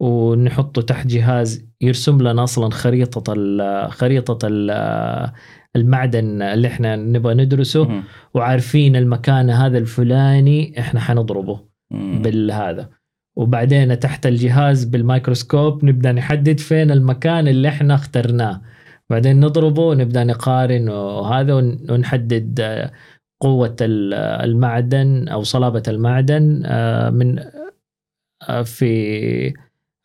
ونحطه تحت جهاز يرسم لنا أصلا خريطة المعدن اللي احنا نبغى ندرسه، وعارفين المكان هذا الفلاني احنا حنضربه بالهذا، وبعدين تحت الجهاز بالميكروسكوب نبدأ نحدد فين المكان اللي احنا اخترناه، بعدين نضربه ونبدأ نقارن وهذا ونحدد قوة المعدن أو صلابة المعدن من في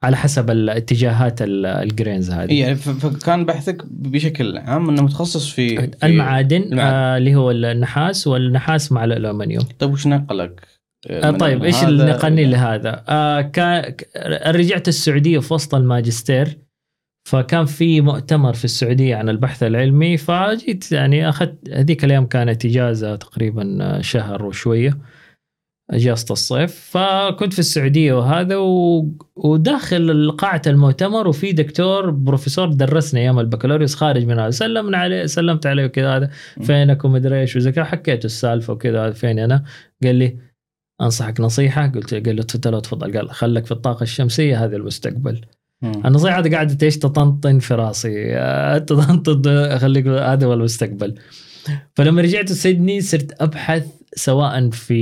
على حسب الاتجاهات الجرينز هذه. يعني فكان بحثك بشكل عام أنه متخصص في المعادن اللي هو النحاس والنحاس مع الألومنيوم. طيب وش نقلك؟ طيب إيش اللي نقلني لهذا؟ رجعت السعودية في وسط الماجستير، فكان في مؤتمر في السعودية عن البحث العلمي، فجيت يعني أخذت هذيك الأيام كانت إجازة تقريبا شهر وشوية إجازة الصيف، فكنت في السعودية وهذا وداخل قاعة المؤتمر وفي دكتور بروفيسور درسنا أيام البكالوريوس خارج من هذا، سلمت عليه وكذا، هذا فينك ومدري إيش وزكاة، حكيت السالفة وكذا فين أنا، قال لي أنصحك نصيحة، قلت له تفضل، قال خلك في الطاقة الشمسية هذا المستقبل. النصيحة هذه قاعدة إيش تطنطن في راسي، تطنطن خليك هذا هو المستقبل. فلما رجعت سيدني صرت أبحث سواء في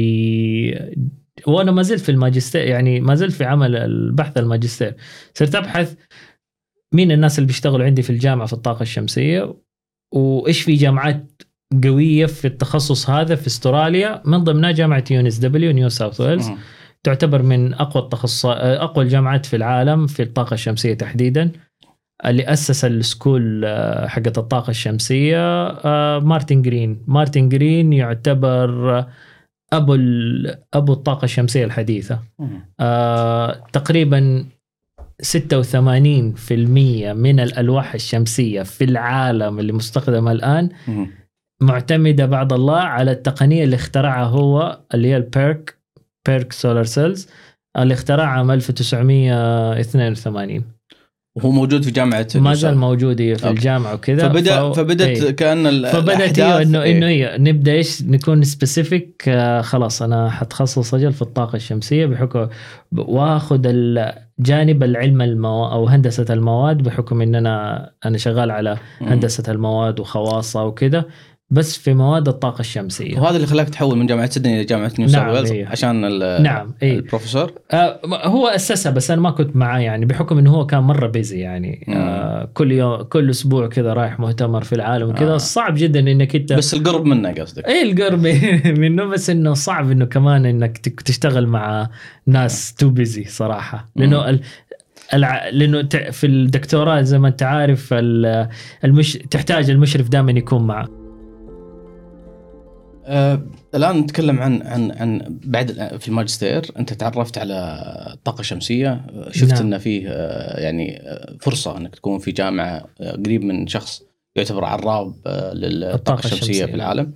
وأنا ما زلت في الماجستير، يعني ما زلت في عمل البحث الماجستير، صرت أبحث مين الناس اللي بيشتغلوا عندي في الجامعة في الطاقة الشمسية، وإيش في جامعات قوية في التخصص هذا في استراليا، من ضمنها جامعة يونس دبليو نيو ساوث ويلز، تعتبر من أقوى الجامعات في العالم في الطاقة الشمسية تحديدا، اللي أسس السكول حقت الطاقة الشمسية مارتن جرين يعتبر أبو الطاقة الشمسية الحديثة. تقريبا 86% من الألواح الشمسية في العالم اللي مستخدمة الآن معتمدة بعد الله على التقنية اللي اخترعها هو اللي هي البيرك سولار سيلز، اللي اخترعها عام 1982، وهو موجود في جامعة ما زال موجود في الجامعة وكذا. فبدت كأن الأحداث إنه نبدأ إيش نكون سبيسيفيك، خلاص أنا حتخصص أجل في الطاقة الشمسية بحكم وأخذ الجانب العلم أو هندسة المواد، بحكم إن أنا شغال على هندسة المواد وخواصة وكذا بس في مواد الطاقة الشمسية. وهذا اللي خلاك تحول من جامعة سيدني لجامعة نيو ساوث ويلز عشان البروفيسور هو أسسها، بس أنا ما كنت معاه يعني بحكم إنه هو كان مرة بيزي يعني كل يوم كل أسبوع كذا رايح مؤتمر في العالم وكذا، صعب جدا إنك أنت بس القرب منه قصدك القرب منه، بس إنه صعب إنه كمان إنك تشتغل مع ناس تو بيزي صراحة، لأنه لأنه في الدكتوراه زي ما أنت عارف تحتاج المشرف دائما يكون معه. الآن نتكلم عن بعد في الماجستير أنت تعرفت على الطاقة الشمسية، شفت أن فيه يعني فرصة أنك تكون في جامعة قريب من شخص يعتبر عراب للطاقة الشمسية في العالم.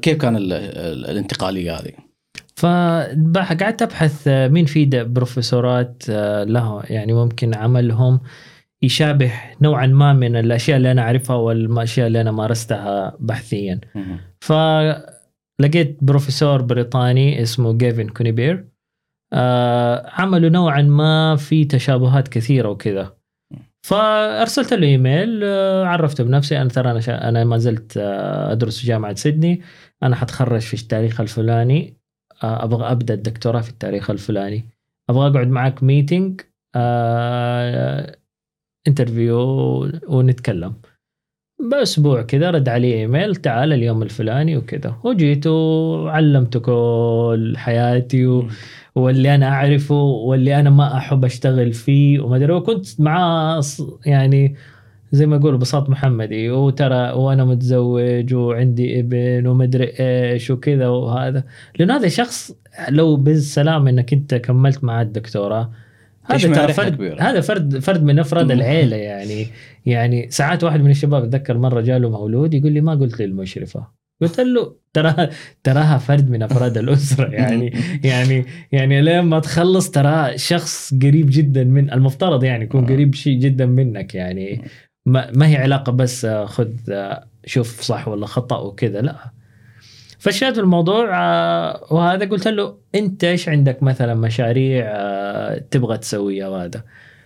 كيف كان الانتقالية هذه؟ فقعدت أبحث مين في بروفيسورات له يعني ممكن عملهم يشابه نوعا ما من الأشياء اللي أنا أعرفها والأشياء اللي أنا مارستها بحثيا. فلقيت بروفيسور بريطاني اسمه جيفن كونيبر، عملوا نوعا ما في تشابهات كثيرة وكذا، فأرسلت له إيميل، عرفته بنفسي أنا ترى أنا ما زلت أدرس في جامعة سيدني، أنا حتخرج في التاريخ الفلاني، أبغى أبدأ الدكتوراه في التاريخ الفلاني، أبغى أقعد معك ميتينج انترفيو ونتكلم. بأسبوع كذا رد عليه إيميل تعال اليوم الفلاني وكذا، وجيت وعلمته كل حياتي واللي أنا أعرفه واللي أنا ما أحب أشتغل فيه وما أدري، وكنت معاه يعني زي ما يقولوا بساط محمدي، وترى وانا متزوج وعندي ابن ومدري ايش وكذا وهذا، لأن هذا شخص لو بالسلام انك انت كملت مع الدكتوراه، هذا فرد، هذا فرد من افراد العيله. يعني ساعات واحد من الشباب اتذكر مره جاله مولود يقول لي ما قلت للمشرفه، قلت له تراها فرد من افراد الاسره، يعني لما تخلص ترى شخص قريب جدا من المفترض، يعني يكون قريب شيء جدا منك، يعني ما هي علاقه بس خذ شوف صح ولا خطا وكذا، لا فشات الموضوع. وهذا قلت له انت ايش عندك مثلا مشاريع تبغى تسويها، وهذا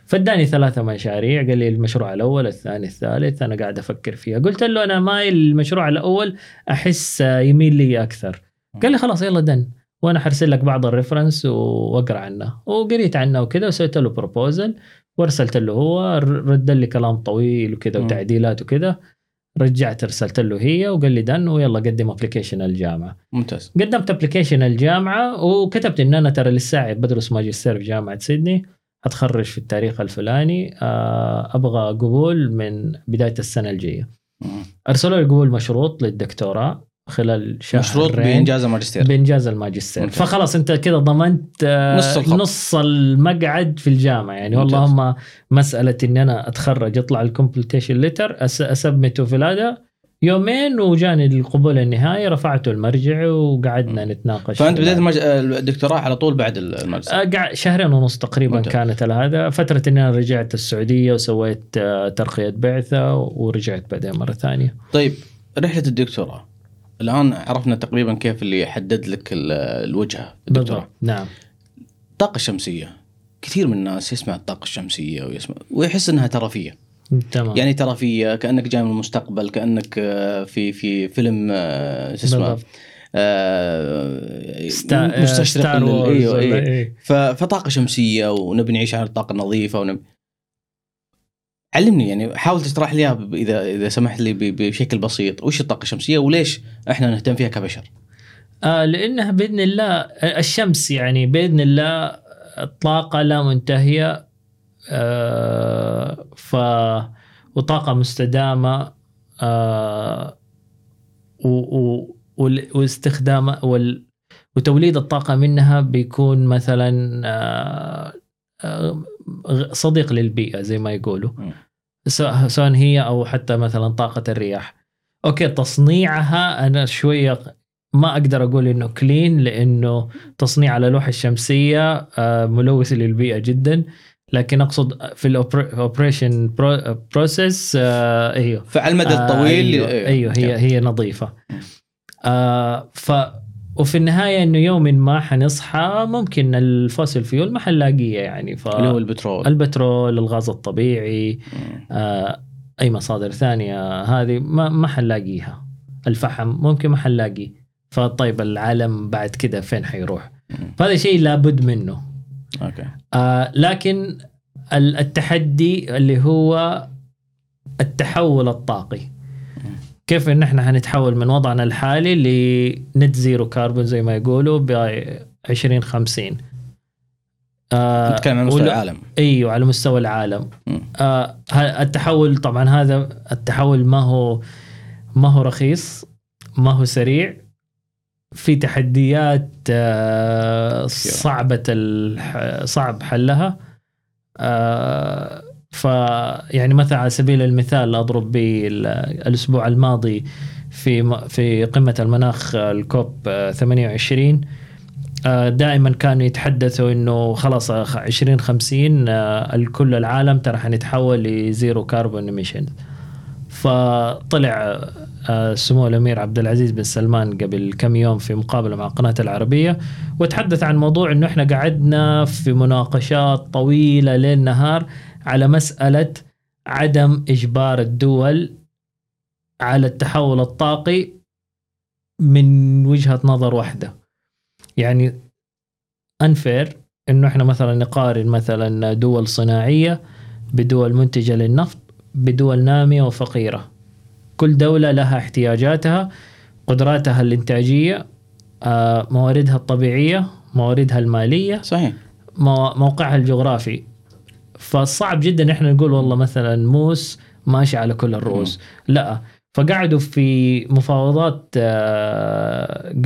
فاداني 3 مشاريع، قال لي المشروع الأول الثاني الثالث، أنا قاعد أفكر فيها. قلت له أنا مايل المشروع الأول، أحس يميل لي أكثر. قال لي خلاص يلا دن، وأنا حرسل لك بعض الريفرنس وأقرأ عنه. وقريت عنه وكذا وسويت له بروبوزل وارسلت له، هو رد لي كلام طويل وكذا وتعديلات وكذا، رجعت رسلت له هي وقال لي دن ويلا قدم أبليكيشن الجامعة. ممتاز. قدمت أبليكيشن الجامعة وكتبت إن أنا ترى للساعة بدرس ماجستير في جامعة سيدني، هتخرج في التاريخ الفلاني، أبغى قبول من بداية السنة الجاية. أرسلوا لي قبول مشروط للدكتوراه خلال شهرين، مشروط بإنجاز الماجستير. فخلاص أنت كده ضمنت نص المقعد في الجامعة، يعني والله مسألة إن أنا أتخرج أطلع الكومبليتيشن ليتر أسبمته في هذا يومين، وجاني القبول النهائي، رفعته المرجع وقعدنا نتناقش. فأنت بدأت الدكتوراه على طول بعد المرسل؟ 2.5 شهر تقريبا. كانت هذا فترة إن أنا رجعت السعودية وسويت ترقية بعثة ورجعت بعدين مرة ثانية. طيب رحلة الدكتوراه الآن عرفنا تقريبا كيف اللي حدد لك الوجهة الدكتوراه. نعم. الطاقة الشمسية، كثير من الناس يسمع الطاقة الشمسية ويحس إنها ترفيهية. تمام. يعني ترفيه، كأنك جاي من المستقبل، كأنك في فيلم اسمه مستشرق ايوه فطاقه شمسيه ونبي نعيش على الطاقه النظيفه علمني، يعني حاول تشرح لي اذا سمحت لي بشكل بسيط، وش الطاقه الشمسيه وليش احنا نهتم فيها كبشر؟ لانها باذن الله الشمس، يعني باذن الله الطاقه لا منتهيه، وطاقة مستدامة، واستخدامها وتوليد الطاقة منها بيكون مثلا صديق للبيئة زي ما يقولوا، سواء هي أو حتى مثلا طاقة الرياح. أوكي تصنيعها أنا شوية ما أقدر أقول إنه كلين، لأنه تصنيع على لوحة شمسية ملوث للبيئة جدا، لكن أقصد في الأوبريشن بروسيس أيوه فعلى المدى الطويل أيوه هي نظيفة. وفي النهاية إنه يوم ما حنصحى ممكن الفوسيل فيول ما حنلاقيه، يعني البترول الغاز الطبيعي أي مصادر ثانية هذه ما حنلاقيها، الفحم ممكن ما حنلاقيه، فطيب العالم بعد كده فين حيروح؟ فهذا شيء لابد منه. أوكي. لكن التحدي اللي هو التحول الطاقي، كيف ان احنا هنتحول من وضعنا الحالي لنت زيرو كاربون زي ما يقولوا ب2050. نتكلم على مستوى العالم. ايوه على مستوى العالم. التحول طبعا هذا التحول ما هو رخيص، ما هو سريع، في تحديات صعب حلها. فيعني مثلا على سبيل المثال أضرب به الأسبوع الماضي في قمة المناخ الكوب 28، دائما كانوا يتحدثوا إنه خلاص 2050 الكل العالم ترى حنتحول لزيرو كاربون إيميشن. فطلع سمو الأمير عبد العزيز بن سلمان قبل كم يوم في مقابلة مع قناة العربية وتحدث عن موضوع إنه إحنا قعدنا في مناقشات طويلة ليل نهار على مسألة عدم إجبار الدول على التحول الطاقي من وجهة نظر واحدة، يعني أنفير إنه إحنا مثلا نقارن مثلا دول صناعية بدول منتجة للنفط بدول نامية وفقيرة، كل دولة لها احتياجاتها، قدراتها الإنتاجية، مواردها الطبيعية، مواردها المالية، صحيح، موقعها الجغرافي. فصعب جدا إحنا نقول والله مثلا موس ماشي على كل الرؤوس. لا، فقعدوا في مفاوضات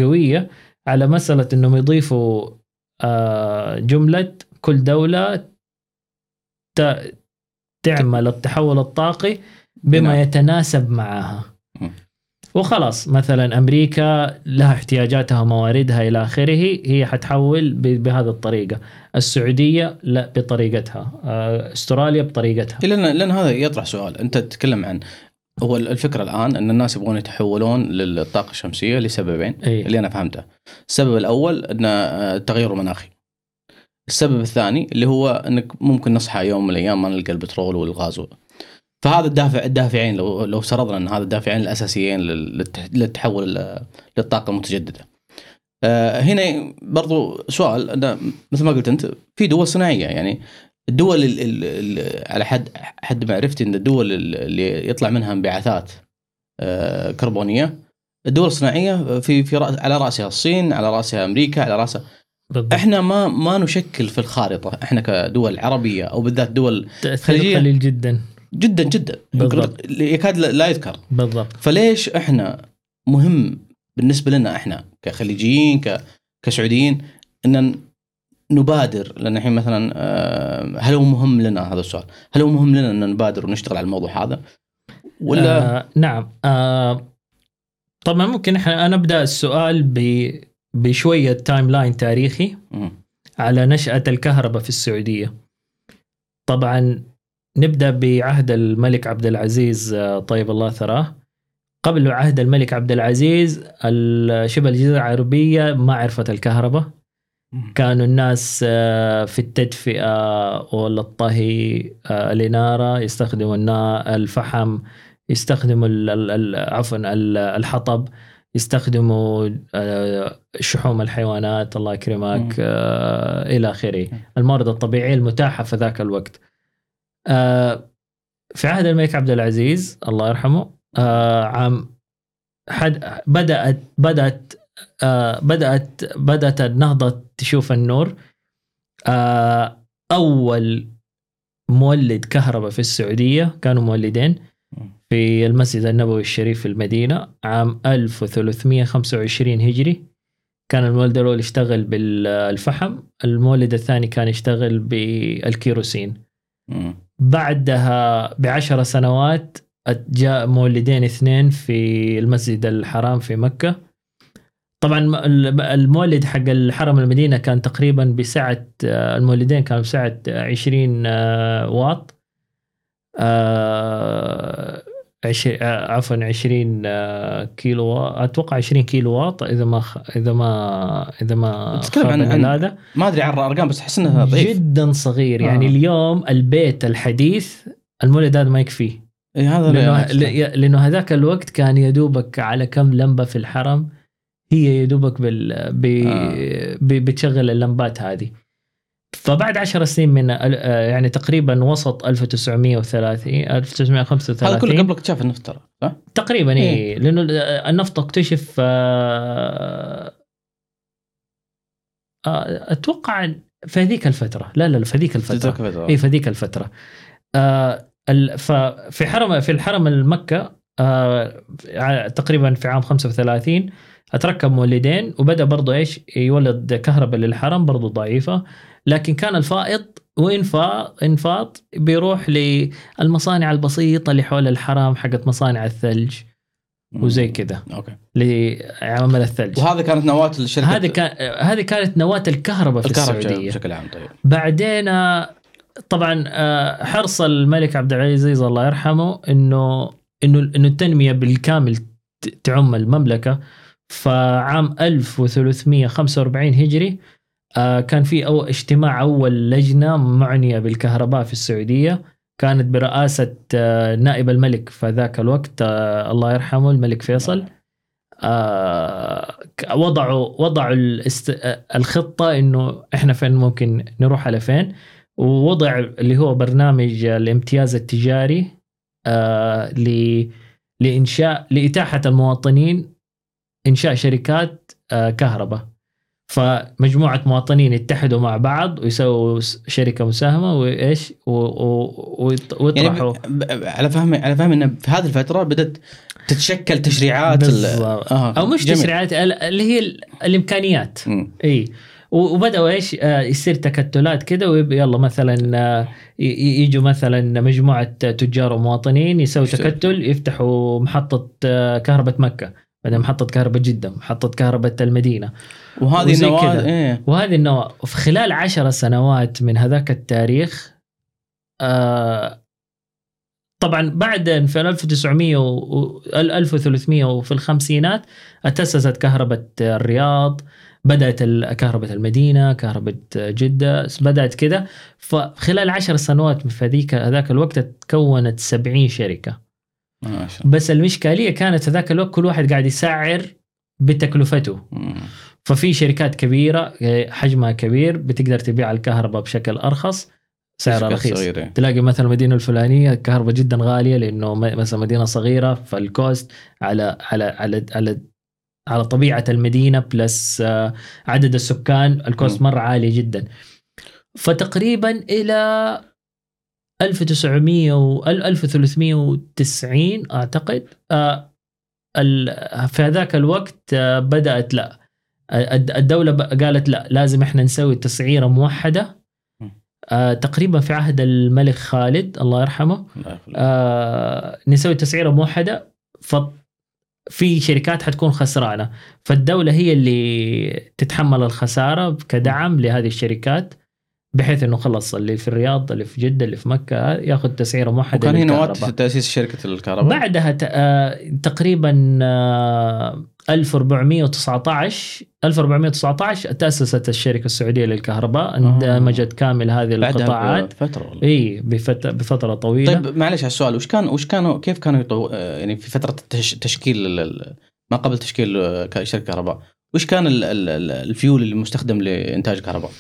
قوية على مسألة أنهم يضيفوا جملة كل دولة تعمل التحول الطاقي بما يتناسب معها. وخلاص مثلا أمريكا لها احتياجاتها مواردها إلى آخره، هي حتحول بهذه الطريقة، السعودية لا بطريقتها، أستراليا بطريقتها. لأن هذا يطرح سؤال، أنت تتكلم عن هو الفكرة الآن أن الناس يبغون يتحولون للطاقة الشمسية لسببين اللي أنا فهمته. السبب الأول أن التغير المناخي، السبب الثاني اللي هو أنك ممكن نصحى يوم من الأيام ما نلقى البترول والغاز. فهذا الدافعين لو سرضنا أن هذا الدافعين الأساسيين للتحول للطاقة المتجددة. هنا برضو سؤال، أنا مثل ما قلت أنت في دول صناعية، يعني الدول على حد معرفتي أن الدول اللي يطلع منها انبعاثات كربونية، الدول الصناعية في على رأسها الصين، على رأسها أمريكا، على رأسها بالضبط. احنا ما نشكل في الخارطة، احنا كدول عربية او بالذات دول خليجية قليل جدا جدا جدا بالضبط. يكاد لا يذكر بالضبط. فليش احنا مهم بالنسبة لنا احنا كخليجيين كسعوديين ان نبادر؟ لان الحين مثلا هل هو مهم لنا هذا السؤال؟ هل هو مهم لنا ان نبادر ونشتغل على الموضوع هذا ولا نعم؟ طبعا ممكن احنا نبدأ السؤال بشوية تايم لاين تاريخي على نشأة الكهرباء في السعودية. طبعا نبدأ بعهد الملك عبد العزيز طيب الله ثراه. قبل عهد الملك عبد العزيز شبه الجزيرة العربية ما عرفت الكهرباء، كانوا الناس في التدفئة ولا الطهي الإنارة يستخدموا الفحم، يستخدموا عفوا الحطب، يستخدموا شحوم الحيوانات الله يكرمك إلى آخره، الموارد الطبيعية المتاحة في ذاك الوقت. في عهد الملك عبد العزيز الله يرحمه عام بدأت النهضة تشوف النور. أول مولد كهرباء في السعودية كانوا مولدين في المسجد النبوي الشريف في المدينة عام 1325 هجري. كان المولد الأول يشتغل بالفحم، المولد الثاني كان يشتغل بالكيروسين. بعدها ب10 سنوات جاء مولدين اثنين في المسجد الحرام في مكة. طبعا المولد حق الحرم المدينة كان تقريبا بسعة، المولدين كانوا بسعة 20 واط 20 كيلو، اتوقع 20 كيلو واط اذا ما تتكلم هذا ما ادري عن الارقام، بس احس انها ضعيف جدا صغير. يعني اليوم البيت الحديث المولد هذا ما يكفيه، لانه هذاك الوقت كان يدوبك على كم لمبه في الحرم، هي يدوبك بتشغل اللمبات هذه. فبعد 10 سنين من يعني تقريبا وسط 1935 هذا كله قبل اكتشاف النفط ترى تقريبا إيه. لانه النفط اكتشف اتوقع في هذيك الفتره، لا في هذيك الفتره اي في هذيك الفتره في الحرم المكه تقريبا في عام 35 اتركب مولدين، وبدا برضو يولد كهرباء للحرم برضو ضعيفه، لكن كان الفائض وانفاط بيروح للمصانع البسيطه اللي حول الحرم حقت مصانع الثلج وزي كده لعمل الثلج. وهذا كانت نواه الشركه، هذه كانت نواه الكهرباء في السعوديه بشكل عام. طيب بعدين طبعا حرص الملك عبد العزيز الله يرحمه انه التنميه بالكامل تعم المملكه. فعام 1345 هجري كان في اجتماع أول لجنة معنية بالكهرباء في السعودية، كانت برئاسة نائب الملك في ذاك الوقت الله يرحمه الملك فيصل. وضعوا الخطة إنه إحنا فين ممكن نروح على فين، ووضع اللي هو برنامج الامتياز التجاري لإتاحة المواطنين إنشاء شركات كهرباء. فمجموعة مواطنين يتحدوا مع بعض ويسووا شركة مساهمة وإيش ويطرحوا يعني على فهم إن في هذه الفترة بدأت تتشكل تشريعات أو مش جميل. تشريعات اللي هي الإمكانيات إيه وبدأوا إيش يصير تكتلات كده ويلا مثلا يجوا مثلا مجموعة تجار ومواطنين يسووا تكتل يفتحوا محطة كهرباء مكة بعدين محطة كهرباء جدة محطة كهرباء المدينة وهذه النواة إيه؟ وهذه النواة في خلال 10 سنوات من هذاك التاريخ طبعا بعد في 1900 و 1300 وفي الخمسينات أتأسست كهرباء الرياض بدأت كهرباء المدينة كهرباء جدة بدأت كده فخلال 10 سنوات في هذاك الوقت تكونت 70 شركة بس المشكلة كانت ذاك الوقت كل واحد قاعد يسعر بتكلفته ففي شركات كبيرة حجمها كبير بتقدر تبيع الكهرباء بشكل أرخص سعرها رخيص صغيرة. تلاقي مثلا مدينة الفلانية الكهرباء جدا غالية لأنه مثلا مدينة صغيرة فالكوست على على على على على طبيعة المدينة بلس عدد السكان الكوست مرة عالي جدا فتقريبا إلى 1900 و 1390 أعتقد في هذاك الوقت بدأت لا الدولة قالت لا لازم إحنا نسوي تسعيرة موحدة تقريبا في عهد الملك خالد الله يرحمه نسوي تسعيرة موحدة ففي شركات حتكون خسرانة فالدولة هي اللي تتحمل الخسارة كدعم لهذه الشركات بحيث انه خلص اللي في الرياض اللي في جدة اللي في مكة ياخذ تسعيرة موحدة وكان هنا وقت تأسيس شركة الكهرباء بعدها تقريبا 1419 تأسست الشركة السعودية للكهرباء اندمجت كامل هذه القطاعات بفترة اي بفترة طويلة طيب معلش على السؤال كيف كانوا يعني في فترة تشكيل ما قبل تشكيل شركة كهرباء وش كان الفيول المستخدم لإنتاج الكهرباء؟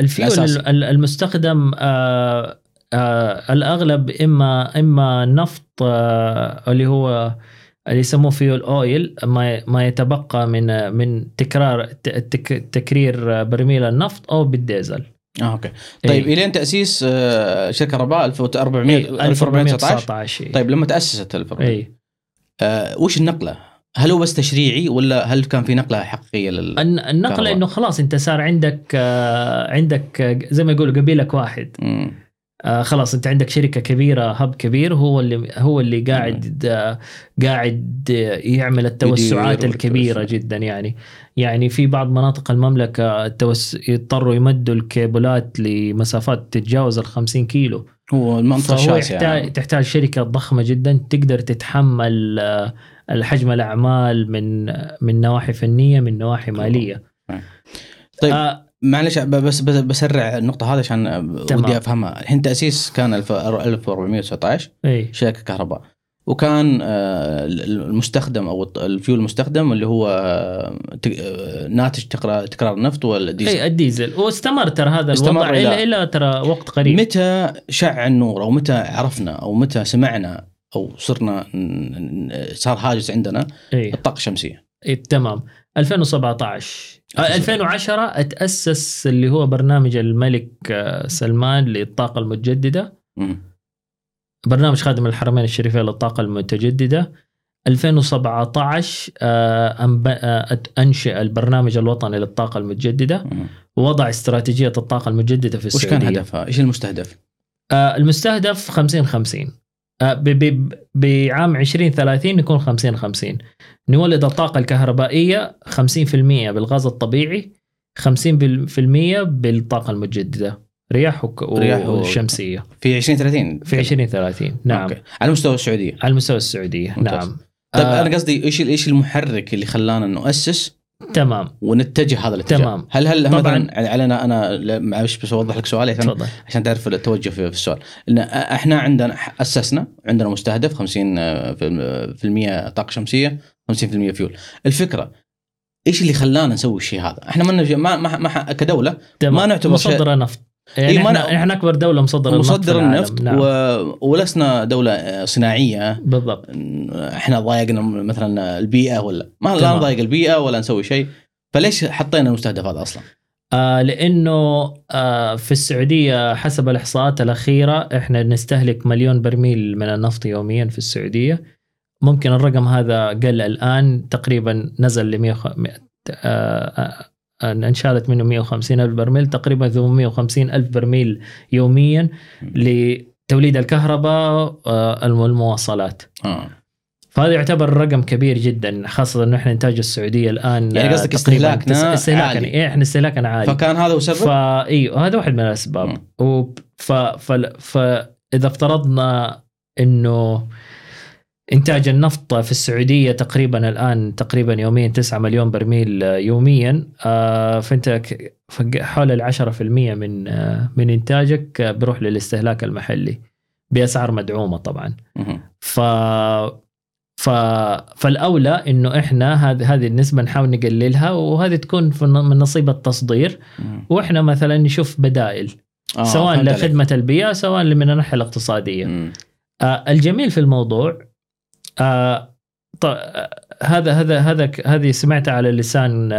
الفيول المستخدم الأغلب إما نفط اللي هو اللي يسموه فيول أويل ما يتبقى من تكرير برميل النفط أو بالديزل. اوكي طيب إيه؟ الين تأسيس شركة كهرباء 1419 طيب لما تأسست 1400 وش النقلة؟ هل هو بس تشريعي ولا هل كان في نقلة حقيقية النقلة إنه خلاص أنت صار عندك زي ما يقولوا قبيلك واحد خلاص أنت عندك شركة كبيرة هب كبير هو اللي قاعد يعمل التوسعات الكبيرة جدا يعني في بعض مناطق المملكة يضطروا يمدوا الكابلات لمسافات تتجاوز 50 كيلو هو المنطقة شاسعة يعني. تحتاج شركة ضخمة جدا تقدر تتحمل الحجم الأعمال من نواحي فنية من نواحي مالية. طيب معلش بسرع النقطة هذه عشان ودي أفهمها الحين تأسيس كان 1419 شركة كهرباء وكان المستخدم أو الفيول المستخدم اللي هو ناتج تكرار النفط والديزل الديزل واستمر ترى هذا الوضع إلى ترى وقت قريب متى شع النور أو متى عرفنا أو متى سمعنا أو صار هاجس عندنا الطاقة الشمسية تمام 2017 2010 اتأسس اللي هو برنامج الملك سلمان للطاقة المتجددة برنامج خادم الحرمين الشريفين للطاقة المتجددة 2017 أنشئ البرنامج الوطني للطاقة المتجددة ووضع استراتيجية الطاقة المتجددة في السعودية وش كان هدفها؟ إيش المستهدف؟ المستهدف 50-50 بعام 2030 نكون 50-50 نولد الطاقة الكهربائية 50% بالغاز الطبيعي 50% بالطاقة المتجددة رياح والشمسية في 2030 نعم أوكي. على مستوى السعودية ممتاز. نعم طيب أنا قصدي إيش المحرك اللي خلانا نؤسس تمام ونتجه هذا الاتجاه تمام. هل مثلا على انا معلش بس اوضح لك سؤالي عشان تعرف التوجه في السؤال احنا عندنا مستهدف 50% طاقة شمسية 50% فيول الفكرة ايش اللي خلانا نسوي الشيء هذا احنا ما كدولة تمام. ما نعتبر مصدر نفط يعني احنا اكبر دولة مصدر النفط نعم. ولسنا دولة صناعية بالضبط احنا ضايقنا مثلا البيئة ولا ما لا نضايق البيئة ولا نسوي شيء فليش حطينا المستهدف هذا أصلا؟ لأنه في السعودية حسب الإحصاءات الأخيرة إحنا نستهلك 1,000,000 برميل من النفط يوميا في السعودية. ممكن الرقم هذا قل الآن تقريبا، نزل انشالت منه 150,000 برميل، تقريبا 850,000 برميل يوميا لتوليد الكهرباء والمواصلات. فهذا يعتبر رقم كبير جدا، خاصة إنه إحنا إنتاج السعودية الآن يعني قصدك استهلاكنا عالي، فكان هذا وسبب. فأيوه هذا واحد من الأسباب. فإذا افترضنا إنه إنتاج النفط في السعودية تقريبا الآن تقريبا يوميا 9,000,000 برميل يوميا، فأنت حول 10% من إنتاجك بروح للاستهلاك المحلي بأسعار مدعومة طبعا. فالأولى إنه إحنا هذه النسبة نحاول نقللها، وهذه تكون من نصيب التصدير، وإحنا مثلا نشوف بدائل سواء لخدمة البيئة سواء من الناحية الاقتصادية. الجميل في الموضوع هذه سمعتها على لسان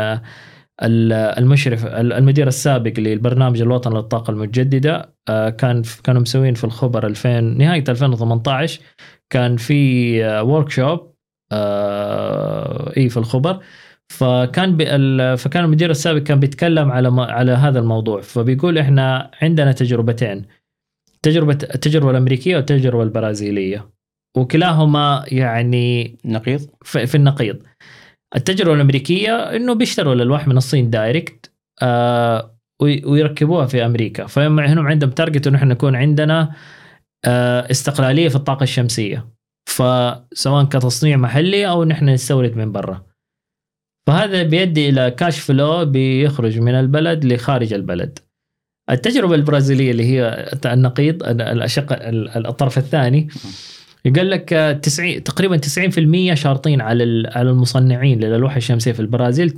المشرف المدير السابق للبرنامج الوطني للطاقة المتجددة. كانوا مسوين في الخبر نهاية 2018 كان في وركشوب في الخبر، فكان المدير السابق كان بيتكلم على هذا الموضوع. فبيقول احنا عندنا تجربتين، التجربة الأمريكية والتجربة البرازيلية، وكلاهما يعني نقيض في النقيض. التجربة الأمريكية إنه بيشتروا الألواح من الصين دايركت ويركبوها في أمريكا، فهم عندهم تارجت إنه إحنا نكون عندنا استقلالية في الطاقة الشمسية، فسواء كتصنيع محلي أو نحن نستورد من برا. فهذا بيؤدي إلى كاش فلو بيخرج من البلد لخارج البلد. التجربة البرازيلية اللي هي النقيض، الطرف الثاني، يقول لك تقريبا 90% شارطين على المصنعين للألواح الشمسية في البرازيل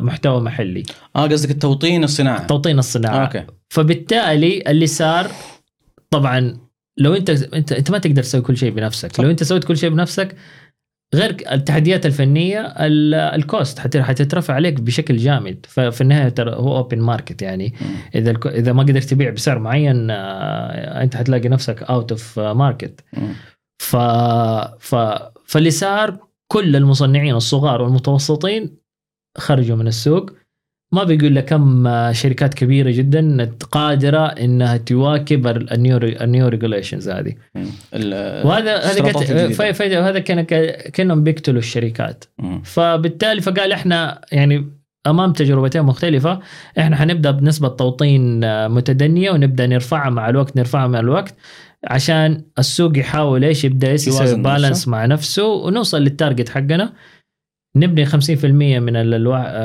محتوى محلي. قصدك التوطين الصناعة. فبالتالي اللي صار طبعا، لو انت ما تقدر تسوي كل شيء بنفسك. لو انت سويت كل شيء بنفسك، غير التحديات الفنية، الكوست حتترفع عليك بشكل جامد. ففي النهاية هو اوبن ماركت، يعني اذا ما قدرت تبيع بسعر معين انت حتلاقي نفسك اوت اوف ماركت. فاللي صار كل المصنعين الصغار والمتوسطين خرجوا من السوق. ما بيقول لك كم شركات كبيرة جدا قادرة انها تواكب النيو ريجوليشنز هذه. وهذا كانهم بيقتلوا الشركات. فبالتالي فقال احنا يعني امام تجربتين مختلفة، احنا هنبدأ بنسبة توطين متدنية ونبدأ نرفعها مع الوقت عشان السوق يحاول يبدأ يسوي بالانس مع نفسه، ونوصل للتارجت حقنا، نبني 50%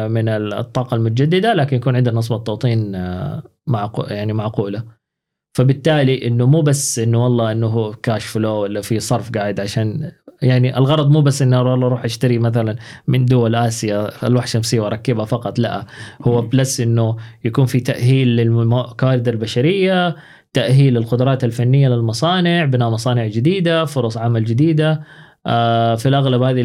من الطاقة المتجددة، لكن يكون عندنا نسبة توطين معقولة. فبالتالي إنه مو بس إنه والله إنه هو كاش فلو ولا في صرف قاعد، عشان يعني الغرض مو بس إنه والله أروح أشتري مثلا من دول آسيا ألواح شمسية وأركبها فقط، لا، هو بلس إنه يكون في تأهيل للكوادر البشرية، تأهيل القدرات الفنية للمصانع، بناء مصانع جديدة، فرص عمل جديدة. في الأغلب هذا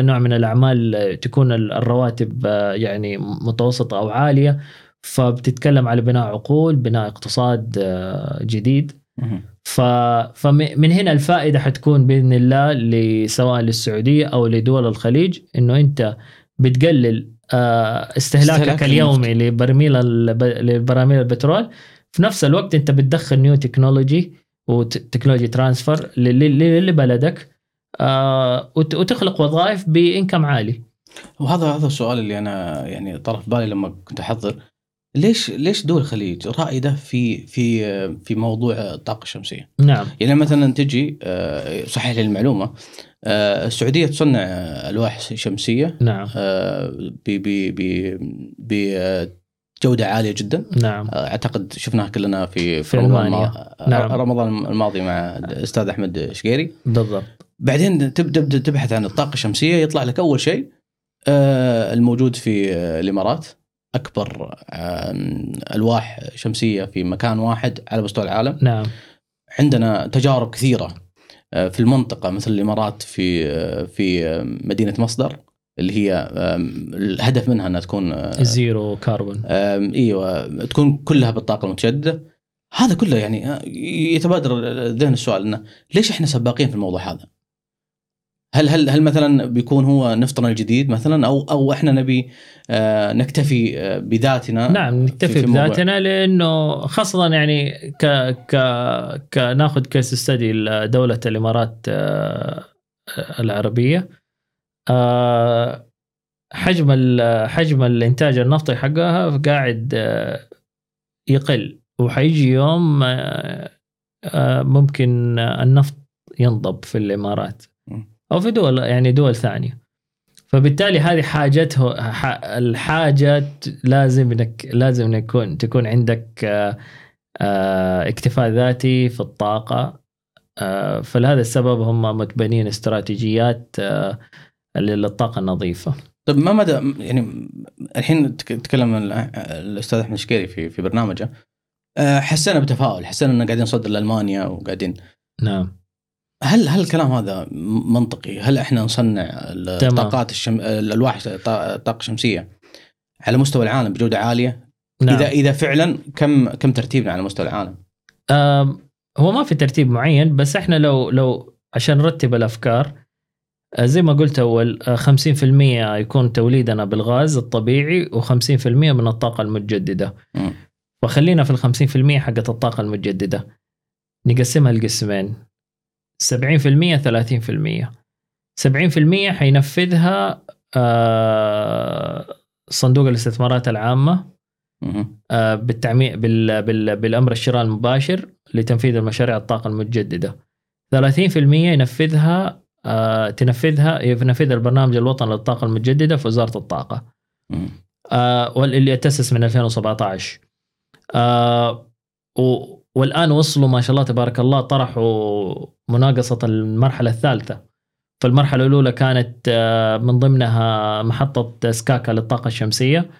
النوع من الأعمال تكون الرواتب يعني متوسطة أو عالية، فبتتكلم على بناء عقول، بناء اقتصاد جديد. فمن هنا الفائدة حتكون بإذن الله سواء للسعودية أو لدول الخليج، إنه أنت بتقلل استهلاكك اليومي لبراميل البترول، في نفس الوقت أنت بتدخل نيو تكنولوجي وتكنولوجي ترانسفر لبلدك، وتخلق وظائف بإنكم عالي. وهذا السؤال اللي أنا يعني طرف بالي لما كنت أحضر، ليش دول الخليج رائدة في موضوع الطاقة الشمسية؟ نعم، يعني مثلا تجي صحيح للمعلومة، السعودية تصنع ألواح شمسية، نعم، بجودة عالية جدا. نعم، أعتقد شفناها كلنا في رمضان الماضي مع الأستاذ أحمد شقيري بالضبط. بعدين تبدأ تبحث عن الطاقة الشمسية، يطلع لك أول شيء الموجود في الإمارات، أكبر ألواح شمسية في مكان واحد على مستوى العالم. نعم، عندنا تجارب كثيرة في المنطقة، مثل الإمارات في مدينة مصدر اللي هي الهدف منها أنها تكون زيرو كاربون، ايوه، تكون كلها بالطاقة المتجددة. هذا كله يعني يتبادر ذهن السؤال أنه ليش احنا سباقين في الموضوع هذا؟ هل مثلا بيكون هو نفطنا الجديد مثلا، او احنا نبي نكتفي بذاتنا؟ نعم، نكتفي بذاتنا، لانه خاصه يعني ك ناخذ كيس ستدي لدوله الامارات العربيه، حجم الانتاج النفطي حقها قاعد يقل، وحيجي يوم ممكن النفط ينضب في الامارات أو في دول، يعني دول ثانية. فبالتالي هذه حاجته، الحاجة لازم تكون عندك اكتفاء ذاتي في الطاقة. فلهذا السبب هم متبنين استراتيجيات للطاقة النظيفة. طب ما مدى يعني الحين تكلم الأستاذ أحمد شكيري في برنامجه، حسنا بتفاؤل، حسنا أننا قاعدين نصدر لألمانيا وقاعدين، نعم، هل الكلام هذا منطقي؟ هل احنا نصنع الطاقات الالواح الطاقه الشمسيه على مستوى العالم بجوده عاليه؟ نعم. اذا فعلا كم ترتيبنا على مستوى العالم؟ هو ما في ترتيب معين، بس احنا لو عشان نرتب الافكار زي ما قلت اول، 50% يكون توليدنا بالغاز الطبيعي و50% من الطاقه المتجدده. وخلينا في ال 50% حقه الطاقه المتجدده نقسمها لقسمين، 70% 30%. 70% حينفذها صندوق الاستثمارات العامة بالأمر الشراء المباشر لتنفيذ المشاريع الطاقة المتجددة. 30% ينفذها البرنامج الوطني للطاقة المتجددة في وزارة الطاقة، واللي يتأسس من 2017. والآن وصلوا ما شاء الله تبارك الله، طرحوا مناقصة المرحلة الثالثة. فالمرحلة الأولى كانت من ضمنها محطة سكاكا للطاقة الشمسية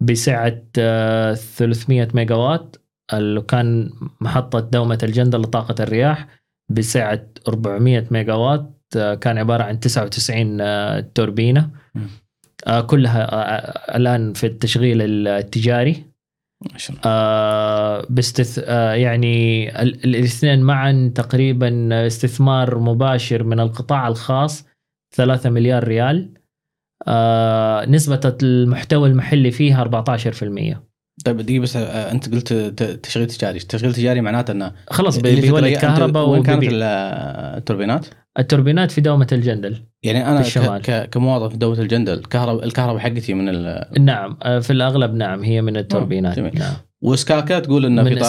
بسعة 300 ميجاوات، وكان محطة دومة الجندل لطاقة الرياح بسعة 400 ميجاوات، كان عبارة عن 99 توربينة، كلها الآن في التشغيل التجاري. يعني الاثنين معا تقريبا استثمار مباشر من القطاع الخاص 3 مليار ريال، نسبة المحتوى المحلي فيها 14%. طيب دقيقة بس، أنت قلت تشغيل تجاري، تشغيل تجاري معناته أنه خلاص بيولد كهرباء. وين كانت التوربينات؟ التوربينات في دومة الجندل. يعني أنا كمواطن في دومة الجندل الكهرباء حقتي من نعم في الأغلب، نعم، هي من التوربينات. نعم. وسكاكا تقول أنه في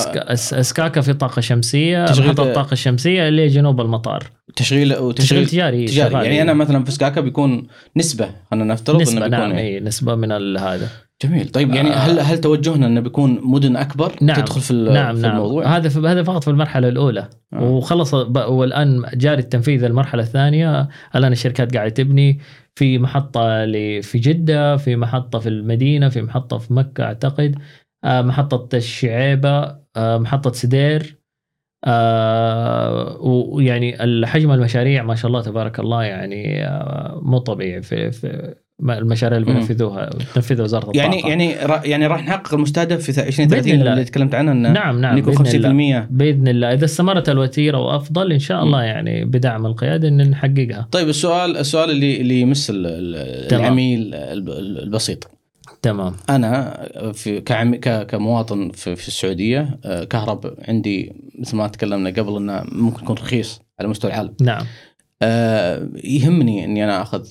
سكاكا في طاقة شمسية، محطة الطاقة الشمسية اللي جنوب المطار، تشغيل تجاري. يعني أنا مثلا في سكاكا بيكون نسبة، أنا نفترض أنه بيكون نسبة من هذا. جميل. طيب يعني هل توجهنا أنه بيكون مدن أكبر؟ نعم. تدخل في الموضوع هذا فقط في المرحلة الأولى. وخلص، والآن جاري التنفيذ المرحلة الثانية. الآن الشركات قاعدة تبني في محطة في جدة، في محطة في المدينة، في محطة في مكة أعتقد، محطة الشعيبة، محطة سدير. ويعني الحجم المشاريع ما شاء الله تبارك الله يعني مو طبيعي في المشاريع اللي بنفذوها تنفذها وزارة الطاقة. يعني راح نحقق المستهدف في 2030 اللي تكلمت عنه، نعم يكون 50% بإذن الله، إذا استمرت الوتيرة وأفضل إن شاء الله، يعني بدعم القيادة إن نحققها. طيب السؤال اللي يمس العميل البسيط. تمام. أنا كمواطن في السعودية، كهرب عندي مثل ما تكلمنا قبل إنه ممكن يكون رخيص على مستوى العالم. نعم. يهمني إني أنا أخذ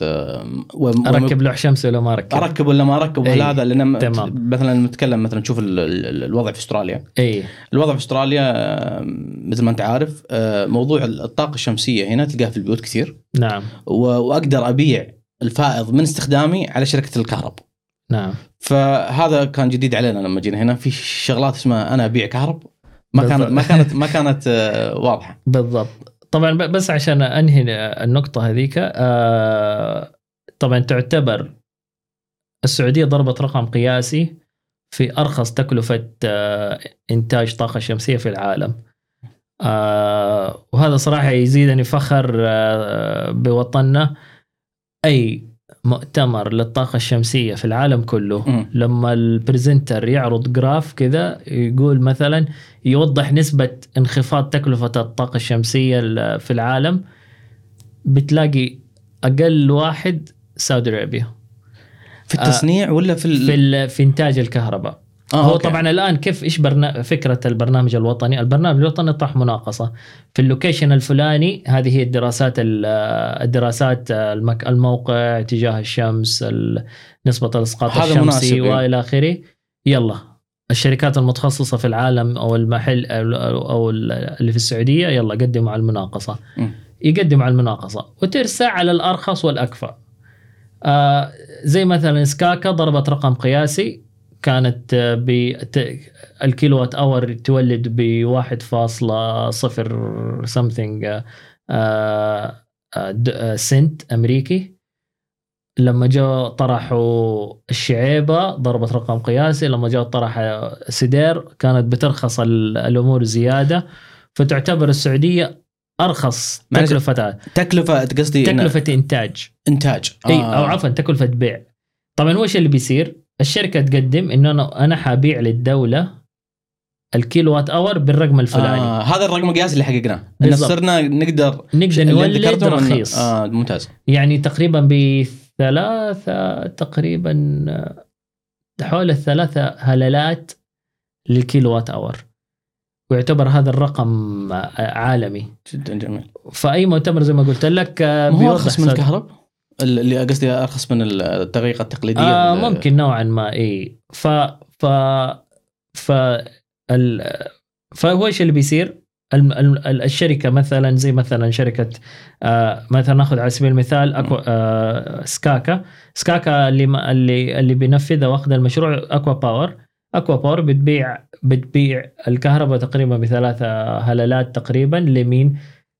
أركب لوح شمسي ولا ما أركب ولا ما أركب ولا هذا، لأن مثلا نتكلم مثلا نشوف الوضع في أستراليا. الوضع في أستراليا مثل ما أنت عارف، موضوع الطاقة الشمسية هنا تلقاه في البيوت كثير. نعم. وأقدر أبيع الفائض من استخدامي على شركة الكهرب. نعم. فهذا كان جديد علينا لما جينا هنا، في شغلات اسمها أنا أبيع كهرب ما كانت واضحة بالضبط. طبعا بس عشان أنهي النقطة هذيك، طبعا تعتبر السعودية ضربت رقم قياسي في أرخص تكلفة إنتاج طاقة شمسية في العالم، وهذا صراحة يزيدني فخر بوطننا. أي مؤتمر للطاقة الشمسية في العالم كله لما البرزنتر يعرض جراف كذا يقول مثلا يوضح نسبة انخفاض تكلفة الطاقة الشمسية في العالم، بتلاقي أقل واحد سعودي عربية في التصنيع ولا في إنتاج الكهرباء. هو أوكي. طبعا الآن كيف إيش فكرة البرنامج الوطني؟ البرنامج الوطني طرح مناقصة في اللوكيشن الفلاني، هذه هي الدراسات الموقع تجاه الشمس، نسبة الإسقاط الشمسي وإلى آخره. يلا الشركات المتخصصة في العالم أو المحل أو اللي في السعودية يلا قدموا على المناقصة. يقدم على المناقصة وترسع على الأرخص والأكفأ. زي مثلا سكاكا ضربت رقم قياسي، كانت بالكيلوات اور تولد ب 1.0 something سنت امريكي. لما جاء طرحوا الشعيبة ضربت رقم قياسي، لما جاء طرح سدير كانت بترخص الامور زيادة، فتعتبر السعودية ارخص تكلفة انتاج او عفوا تكلفة بيع. طبعا وش اللي بيصير؟ الشركة تقدم إنه أنا حابيع للدولة الكيلوات أور بالرقم الفلاني. هذا الرقم القياسي اللي حققناه، إن صرنا نقدر نولد رخيص. ممتاز. يعني تقريبا حول 3 هلالات للكيلوات أور، ويعتبر هذا الرقم عالمي جدا. جميل. فأي مؤتمر زي ما قلت لك بيرخص من الكهرباء، اللي قصدي أرخص من الطريقة التقليدية. ممكن نوعا ما إيه. فهو إيش اللي بيصير؟ الشركة مثلا زي مثلا شركة مثلا نأخذ على سبيل المثال سكاكا اللي بينفذها واخذ المشروع اكوا باور بتبيع الكهرباء تقريبا ب3 هلالات تقريبا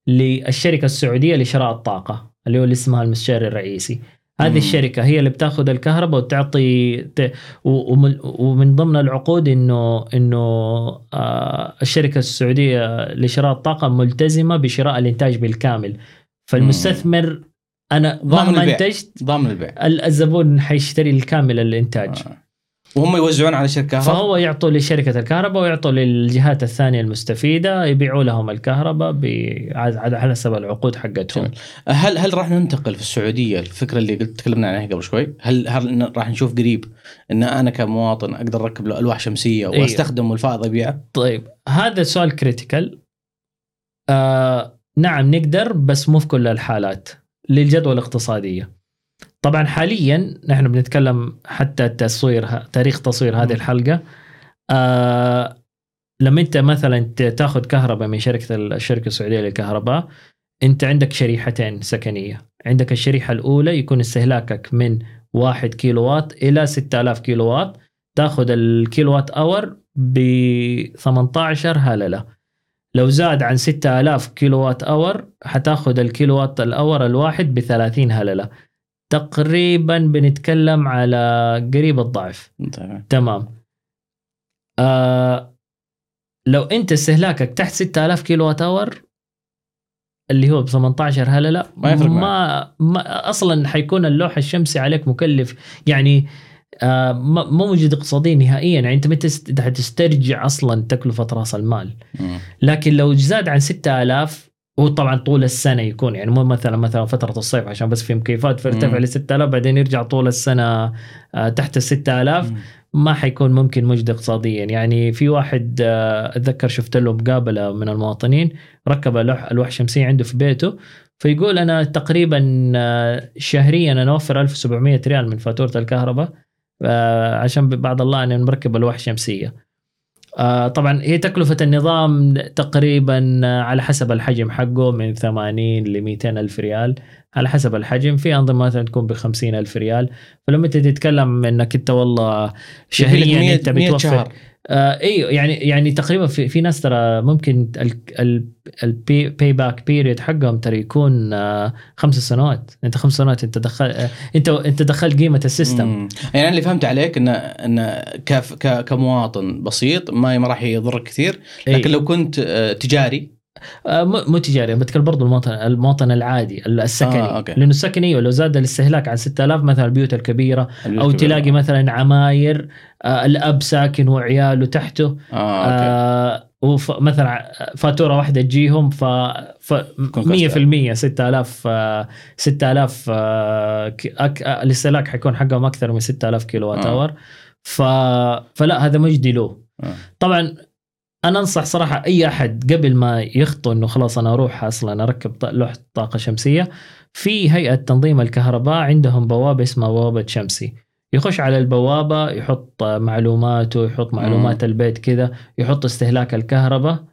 للشركة السعودية لشراء الطاقة اللي هو اللي اسمها المستشار الرئيسي. هذه الشركة هي اللي بتاخذ الكهرباء وتعطي ومن ضمن العقود انه الشركة السعودية لشراء الطاقة ملتزمة بشراء الانتاج بالكامل. فالمستثمر انا ضامن انتجت، ضامن البيع، الزبون حيشتري الكامل الانتاج. وهم يوزعون على شركة، فهو يعطوا لشركة الكهرباء ويعطوا للجهات الثانية المستفيدة، يبيعوا لهم الكهرباء على حسب العقود حقتهم. هل راح ننتقل في السعودية الفكرة اللي تكلمنا عنها قبل شوي؟ هل راح نشوف قريب ان انا كمواطن اقدر اركب له ألواح شمسية واستخدم الفائض ابيعه؟ طيب هذا سؤال كريتيكال. نعم نقدر، بس مو في كل الحالات للجدوى الاقتصادية. طبعا حاليا نحن بنتكلم حتى تاريخ تصوير هذه الحلقة. لما انت مثلا تاخذ كهرباء من الشركة السعودية للكهرباء، انت عندك شريحتين سكنية. عندك الشريحة الاولى يكون استهلاكك من 1 كيلووات الى 6000 كيلووات، تاخذ الكيلووات اور ب 18 هللة. لو زاد عن 6000 كيلووات اور حتاخذ الكيلووات الاور الواحد ب 30 هللة. تقريبا بنتكلم على قريب الضعف. تمام. لو انت استهلاكك تحت 6000 كيلو تاور اللي هو ب 18 هلله ما اصلا حيكون اللوح الشمسي عليك مكلف. يعني مو موجود اقتصادي نهائيا. يعني انت حتسترجع اصلا تكلفة راس المال. لكن لو زاد عن 6000 وطبعا طول السنة يكون، يعني مو مثلا فترة الصيف عشان بس في مكيفات فارتفع ل 6000 بعدين يرجع طول السنة تحت 6000، ما حيكون ممكن مجد اقتصاديا. يعني في واحد اتذكر شفت له مقابلة من المواطنين ركب ألواح شمسية عنده في بيته، فيقول أنا تقريبا شهريا أنا أوفر 1700 ريال من فاتورة الكهرباء عشان بعد الله أنا نركب ألواح شمسية. طبعا هي تكلفة النظام تقريبا على حسب الحجم حقه من 80 ل 200 ألف ريال على حسب الحجم. في أنظمة مثلا تكون ب 50 ألف ريال. فلما تتكلم أنك أنت والله شهريا أنت بتوفر يعني تقريبا في ناس ترى ممكن الباي باك بيريد حقهم ترى يكون 5 سنوات. انت 5 سنوات انت دخل قيمه السيستم. يعني اللي فهمت عليك ان كمواطن بسيط ما راح يضرك كثير، لكن لو كنت تجاري مو تجاري، بتكلم برضو المواطن العادي السكني لأنه السكني لو زاد الاستهلاك عن 6000 مثلا البيوت الكبيرة أو تلاقي مثلا عماير الأب ساكن وعياله تحته مثلا فاتورة واحدة تجيهم 100% 6000 الاستهلاك حيكون حقهم أكثر من 6000 كيلووات أور. فلا هذا مجدي له. طبعا أنا أنصح صراحة أي أحد قبل ما يخطو أنه خلاص أنا أروح أصلا أركب لوحة طاقة شمسية، في هيئة تنظيم الكهرباء عندهم بوابة اسمها بوابة شمسي، يخش على البوابة يحط معلوماته، يحط معلومات البيت كذا، يحط استهلاك الكهرباء،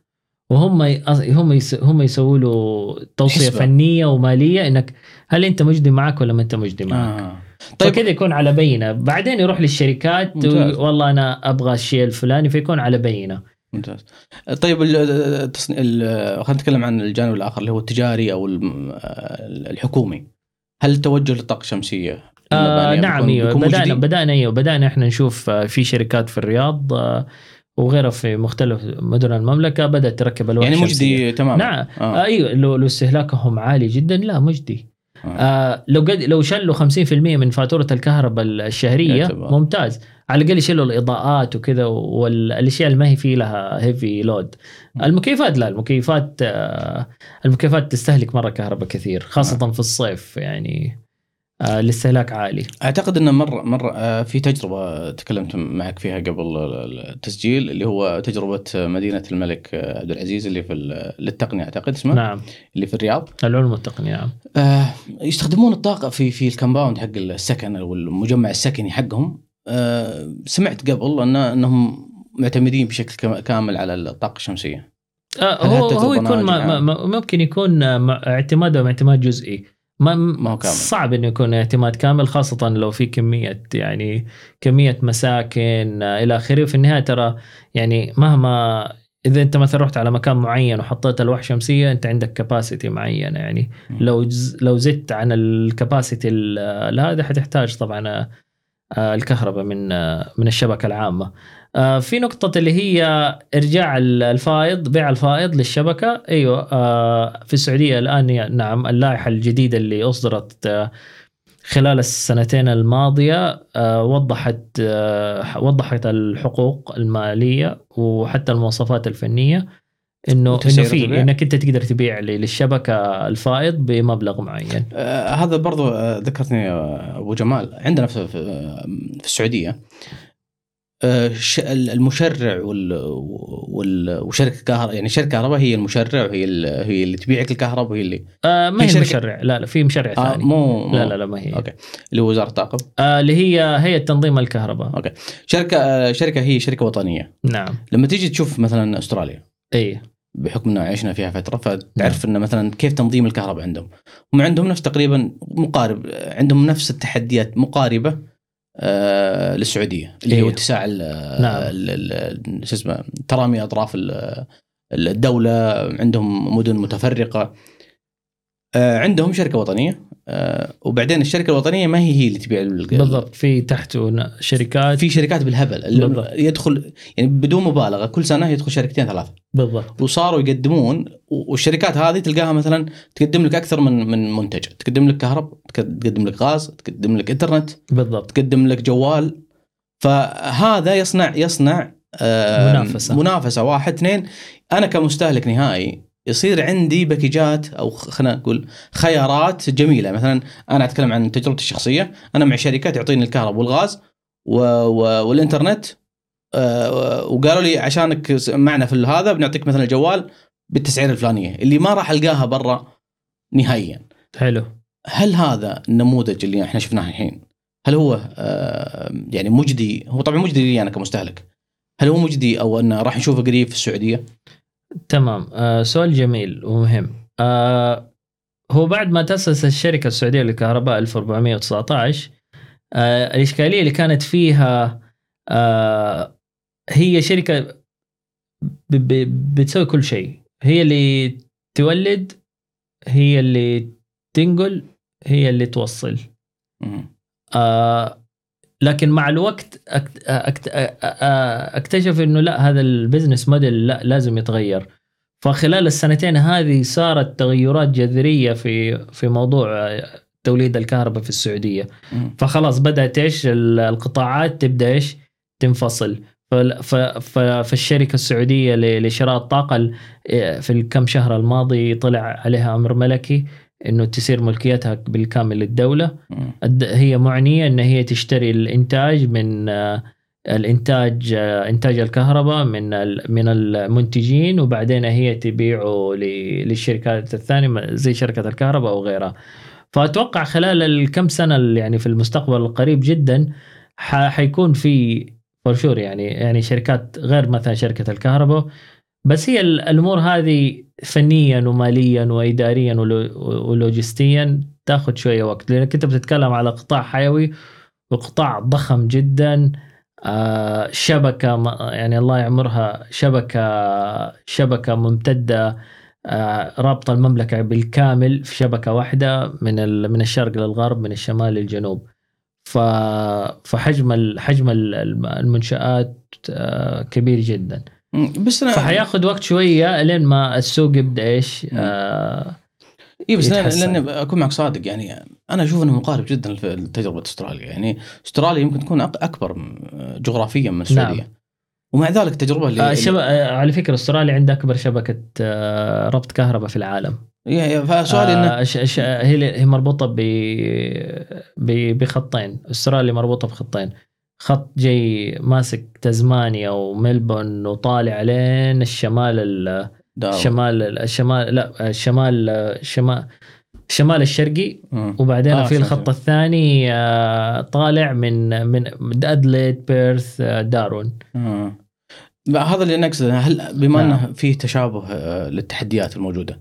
وهم يسووا له توصية فنية ومالية إنك هل أنت مجدي معك ولا ما أنت مجدي معك. طيب كده يكون على بينة، بعدين يروح للشركات والله أنا أبغى الشيء الفلاني فيكون على بينة. ممتاز. طيب خلينا نتكلم عن الجانب الآخر اللي هو التجاري أو الحكومي، هل التوجه للطاقة الشمسية؟ نعم، بدأنا إحنا نشوف في شركات في الرياض وغيرها في مختلف مدن المملكة بدأت تركب الألواح يعني الشمسية. مجدي تمام. نعم أيوة، لو استهلاكهم عالي جدا لا مجدي. لو شلوا 50% من فاتورة الكهرباء الشهرية ممتاز، على الأقل يشيلوا الإضاءات وكذا والأشياء اللي ما هي فيه لها هيفي لود. المكيفات لا، المكيفات تستهلك مرة كهرباء كثير خاصة في الصيف، يعني الاستهلاك عالي. أعتقد أن مرة في تجربة تكلمت معك فيها قبل التسجيل اللي هو تجربة مدينة الملك عبد العزيز اللي في للتقنية أعتقد اسمه. نعم. اللي في الرياض، العلوم والتقنية. يستخدمون الطاقة في الكمباوند حق السكن والمجمع السكني حقهم. سمعت قبل أنهم معتمدين بشكل كامل على الطاقة الشمسية. هو يكون ممكن يكون اعتماده اعتماد جزئي، ما صعب إنه يكون اعتماد كامل خاصة لو في كمية مساكن إلى آخره. في النهاية ترى يعني مهما إذا أنت مثلا رحت على مكان معين وحطيت ألواح شمسية أنت عندك كاباسيتي معينة، يعني لو زدت عن الكاباسيتي هذا حتحتاج طبعا الكهرباء من الشبكة العامة. في نقطة اللي هي إرجاع الفائض، بيع الفائض للشبكة. أيوة في السعودية الآن نعم اللائحة الجديدة اللي أصدرت خلال السنتين الماضية وضحت الحقوق المالية وحتى المواصفات الفنية إنه في إنك أنت تقدر تبيع للشبكة الفائض بمبلغ معين. هذا برضو ذكرتني أبو جمال، عندنا في السعودية المشرع وشركة كهرباء، يعني شركة كهرباء هي المشرع وهي اللي تبيعك الكهرباء وهي اللي ما هي مشرع، لا في مشرع ثاني. مو لا ما هي. أوكي. اللي هو وزارة الطاقة اللي هي تنظيم الكهرباء. أوكي. شركة هي شركة وطنية. نعم. لما تيجي تشوف مثلا أستراليا بحكم أننا عشنا فيها فترة فتعرف أن مثلا كيف تنظيم الكهرباء عندهم، هم عندهم نفس تقريبا مقارب، عندهم نفس التحديات مقاربة للسعودية اللي هو اتساع ترامي أطراف الدولة، عندهم مدن متفرقة، عندهم شركة وطنية وبعدين الشركة الوطنية ما هي اللي تبيع بالضبط، في تحته شركات، في شركات بالهبل بالضبط. يدخل يعني بدون مبالغة كل سنة يدخل شركتين ثلاثة بالضبط، وصاروا يقدمون، والشركات هذه تلقاها مثلا تقدم لك أكثر من منتج، تقدم لك كهرب، تقدم لك غاز، تقدم لك إنترنت بالضبط، تقدم لك جوال. فهذا يصنع منافسة واحد اثنين. أنا كمستهلك نهائي يصير عندي باكيجات أو خلينا نقول خيارات جميلة. مثلا أنا أتكلم عن تجربتي الشخصية، أنا مع شركة تعطيني الكهرباء والغاز والإنترنت وقالوا لي عشانك معنا في هذا بنعطيك مثلا الجوال بالتسعير الفلانية اللي ما راح ألقاها برا نهائيا. حلو. هل هذا النموذج اللي احنا شفناه الحين هل هو يعني مجدي؟ هو طبعا مجدي لي أنا كمستهلك، هل هو مجدي أو أنه راح نشوفه قريب في السعودية؟ تمام. سؤال جميل ومهم. هو بعد ما تأسس الشركة السعودية للكهرباء 1419 الإشكالية اللي كانت فيها هي شركة بتسوي كل شيء، هي اللي تولد، هي اللي تنقل، هي اللي توصل. لكن مع الوقت اكتشف انه لا، هذا البزنس موديل لا لازم يتغير. فخلال السنتين هذه صارت تغيرات جذرية في موضوع توليد الكهرباء في السعودية. فخلاص بدأت القطاعات تبدأ تنفصل. فالشركة السعودية لشراء الطاقة في الكم شهر الماضي طلع عليها أمر ملكي إنه تصير ملكيتها بالكامل للدولة. هي معنية إن هي تشتري الإنتاج من إنتاج الكهرباء من المنتجين، وبعدين هي تبيعه للشركات الثانية زي شركة الكهرباء أو غيرها. فأتوقع خلال الكم سنة يعني في المستقبل القريب جدا حيكون في فرشور يعني شركات غير مثلا شركة الكهرباء. بس هي الأمور هذه فنيا وماليا وإداريا ولوجستيا تأخذ شوية وقت، لأنك أنت بتتكلم على قطاع حيوي وقطاع ضخم جدا. شبكة يعني الله يعمرها، شبكة ممتدة رابطة المملكة بالكامل في شبكة واحدة من الشرق للغرب، من الشمال للجنوب. فحجم المنشآت كبير جدا، بس فهياخد وقت شوية لين ما السوق يبدأ بس لأن أكون معك صادق، يعني أنا أشوف أنه مقارب جدا لتجربة أستراليا. يعني أستراليا يمكن تكون أكبر جغرافيا من السعودية. نعم. ومع ذلك تجربة على فكرة أستراليا عندها أكبر شبكة ربط كهرباء في العالم. فسؤالي هي مربوطة بخطين. أستراليا مربوطة بخطين، خط جاي ماسك تزمانيا وملبورن وطالع لين الشمال الشمال الشرقي، وبعدين في الخط الثاني طالع من أدليد، بيرث، دارون. هذا اللي نقصده. هل بما أنه فيه تشابه للتحديات الموجودة،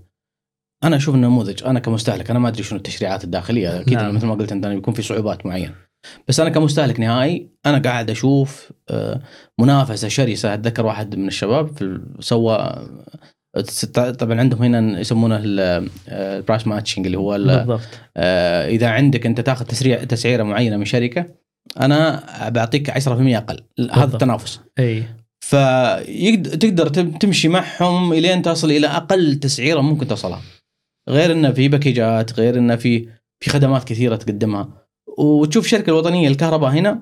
أنا أشوف النموذج، أنا كمستهلك أنا ما أدري شنو التشريعات الداخلية أكيد. مثل ما قلت أنت بيكون في صعوبات معينة، بس أنا كمستهلك نهائي أنا قاعد أشوف منافسة شرسة. أتذكر واحد من الشباب سوى طبعا عندهم هنا يسمونه البرايس ماتشنج، اللي هو إذا عندك أنت تأخذ تسعيرة معينة من شركة، أنا بعطيك 10% أقل. هذا التنافس. أي فتقدر تمشي معهم إلى أن تصل إلى أقل تسعيرة ممكن تصلها، غير أنه في باكيجات، غير أنه في خدمات كثيرة تقدمها. وتشوف الشركة الوطنية للكهرباء هنا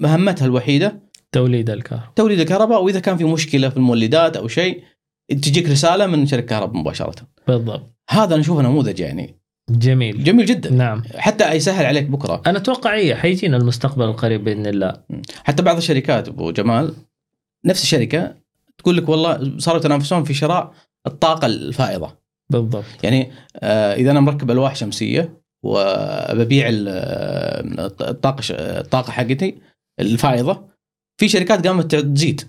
مهمتها الوحيدة توليد الكهرباء. وإذا كان في مشكلة في المولدات أو شيء تجيك رسالة من شركة الكهرباء مباشرة. بالضبط. هذا نشوفه نموذج يعني جميل جميل جدا. نعم. حتى يسهل عليك بكرة. أنا أتوقع حيجينا المستقبل القريب بإذن الله. حتى بعض الشركات أبو جمال، نفس الشركة تقول لك والله صاروا يتنافسون في شراء الطاقة الفائضة. بالضبط. يعني إذا أنا مركب ألواح شمسية وببيع الطاقة حقتي الفائضة، في شركات قامت تزيد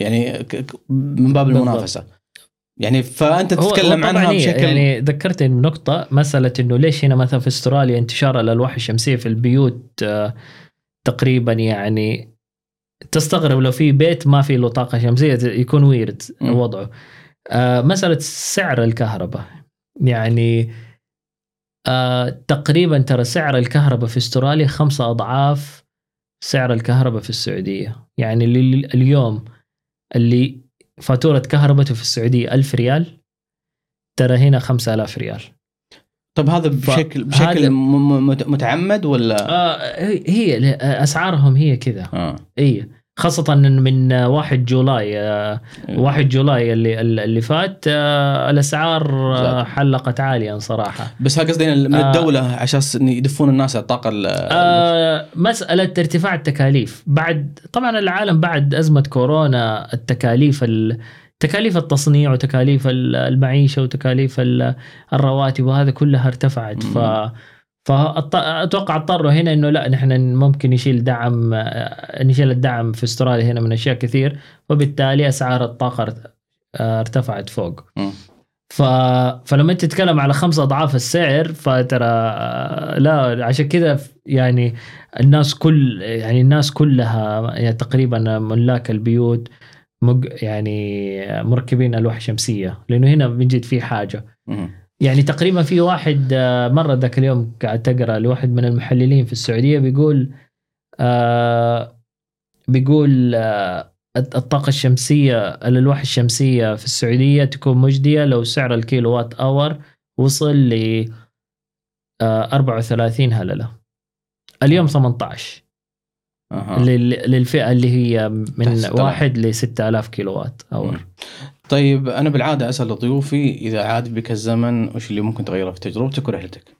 يعني من باب المنافسة. بالضبط. يعني فأنت تتكلم عنها بشكل يعني ذكرت النقطة، مسألة إنه ليش هنا مثلا في أستراليا انتشار الألواح الشمسية في البيوت تقريبا، يعني تستغرب لو في بيت ما في له طاقة شمسية يكون ويرد وضعه. مسألة سعر الكهرباء، يعني تقريبا ترى سعر الكهرباء في استراليا 5 أضعاف سعر الكهرباء في السعودية. يعني اليوم اللي فاتورة كهربته في السعودية 1000 ريال، ترى هنا 5000 ريال. طب هذا بشكل متعمد ولا هي اسعارهم هي كذا؟ اي، خاصه من 1 جولاي اللي فات الاسعار حلقت عاليا صراحه. بس قصدي من الدوله عشان يدفون الناس على الطاقه. مساله ارتفاع التكاليف بعد طبعا العالم بعد ازمه كورونا، تكاليف التصنيع وتكاليف المعيشة وتكاليف الرواتب وهذا كلها ارتفعت. فأتوقع اضطروا هنا إنه لا، نحن ممكن نشيل الدعم في استراليا هنا من أشياء كثير، وبالتالي أسعار الطاقة ارتفعت فوق. فلما أنت تتكلم على 5 أضعاف السعر، فترى لا، عشان كذا يعني الناس كلها يعني تقريبا ملاك البيوت يعني مركبين ألواح شمسية، لأنه هنا بنجد فيه حاجة. يعني تقريبا في واحد مرة ذاك اليوم قاعد تقرأ لواحد من المحللين في السعودية بيقول الطاقة الشمسية الألواح الشمسية في السعودية تكون مجدية لو سعر الكيلووات أور وصل ل 34 هللة. اليوم 18 للفئة اللي هي من 1 ل 6000 كيلووات أور. طيب أنا بالعادة أسأل ضيوفي إذا عاد بك الزمن وش اللي ممكن تغيره في تجربتك ورحلتك.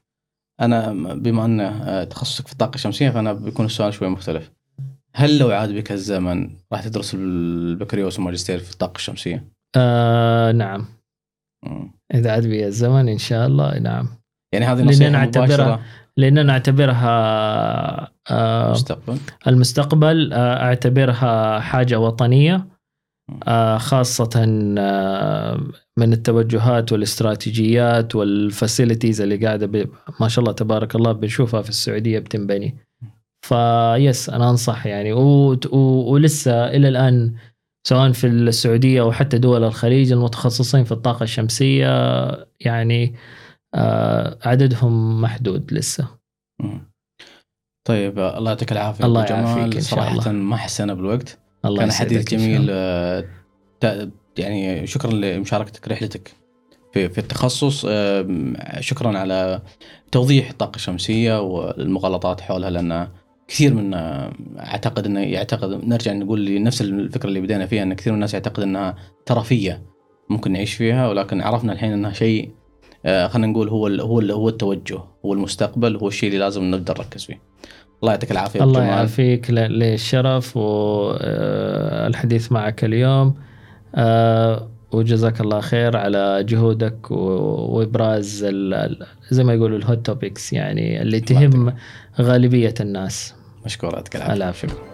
أنا بما أن تخصصك في الطاقة الشمسية فأنا بيكون السؤال شوي مختلف. هل لو عاد بك الزمن راح تدرس البكالوريوس والماجستير في الطاقة الشمسية؟ نعم. إذا عاد بي الزمن إن شاء الله نعم. يعني هذه نصيحة مباشرة لأن أعتبرها المستقبل أعتبرها حاجة وطنية خاصة من التوجهات والاستراتيجيات والفاسيلتيز اللي قاعدة ما شاء الله تبارك الله بنشوفها في السعودية بتنبني. فيس أنا أنصح يعني ولسه إلى الآن سواء في السعودية أو حتى دول الخليج المتخصصين في الطاقة الشمسية يعني عددهم محدود لسه. طيب الله يعطيك العافية. الله يعافيك. صراحة ما حسنا بالوقت. كان حديث جميل يعني شكرا لمشاركتك رحلتك في التخصص. شكرا على توضيح الطاقة الشمسية والمغالطات حولها لأن كثير من أعتقد أنه يعتقد نرجع نقول لنفس الفكرة اللي بدينا فيها أن كثير من الناس يعتقد أنها ترفية ممكن نعيش فيها ولكن عرفنا الحين أنها شيء خلينا نقول هو التوجه هو المستقبل هو الشيء اللي لازم نبدأ نركز فيه. الله يعطيك العافية. الله يعافيك للشرف والحديث معك اليوم وجزاك الله خير على جهودك وإبراز زي ما يقولوا الهوت توبكس يعني اللي تهم غالبية الناس. مشكوراتك العافية.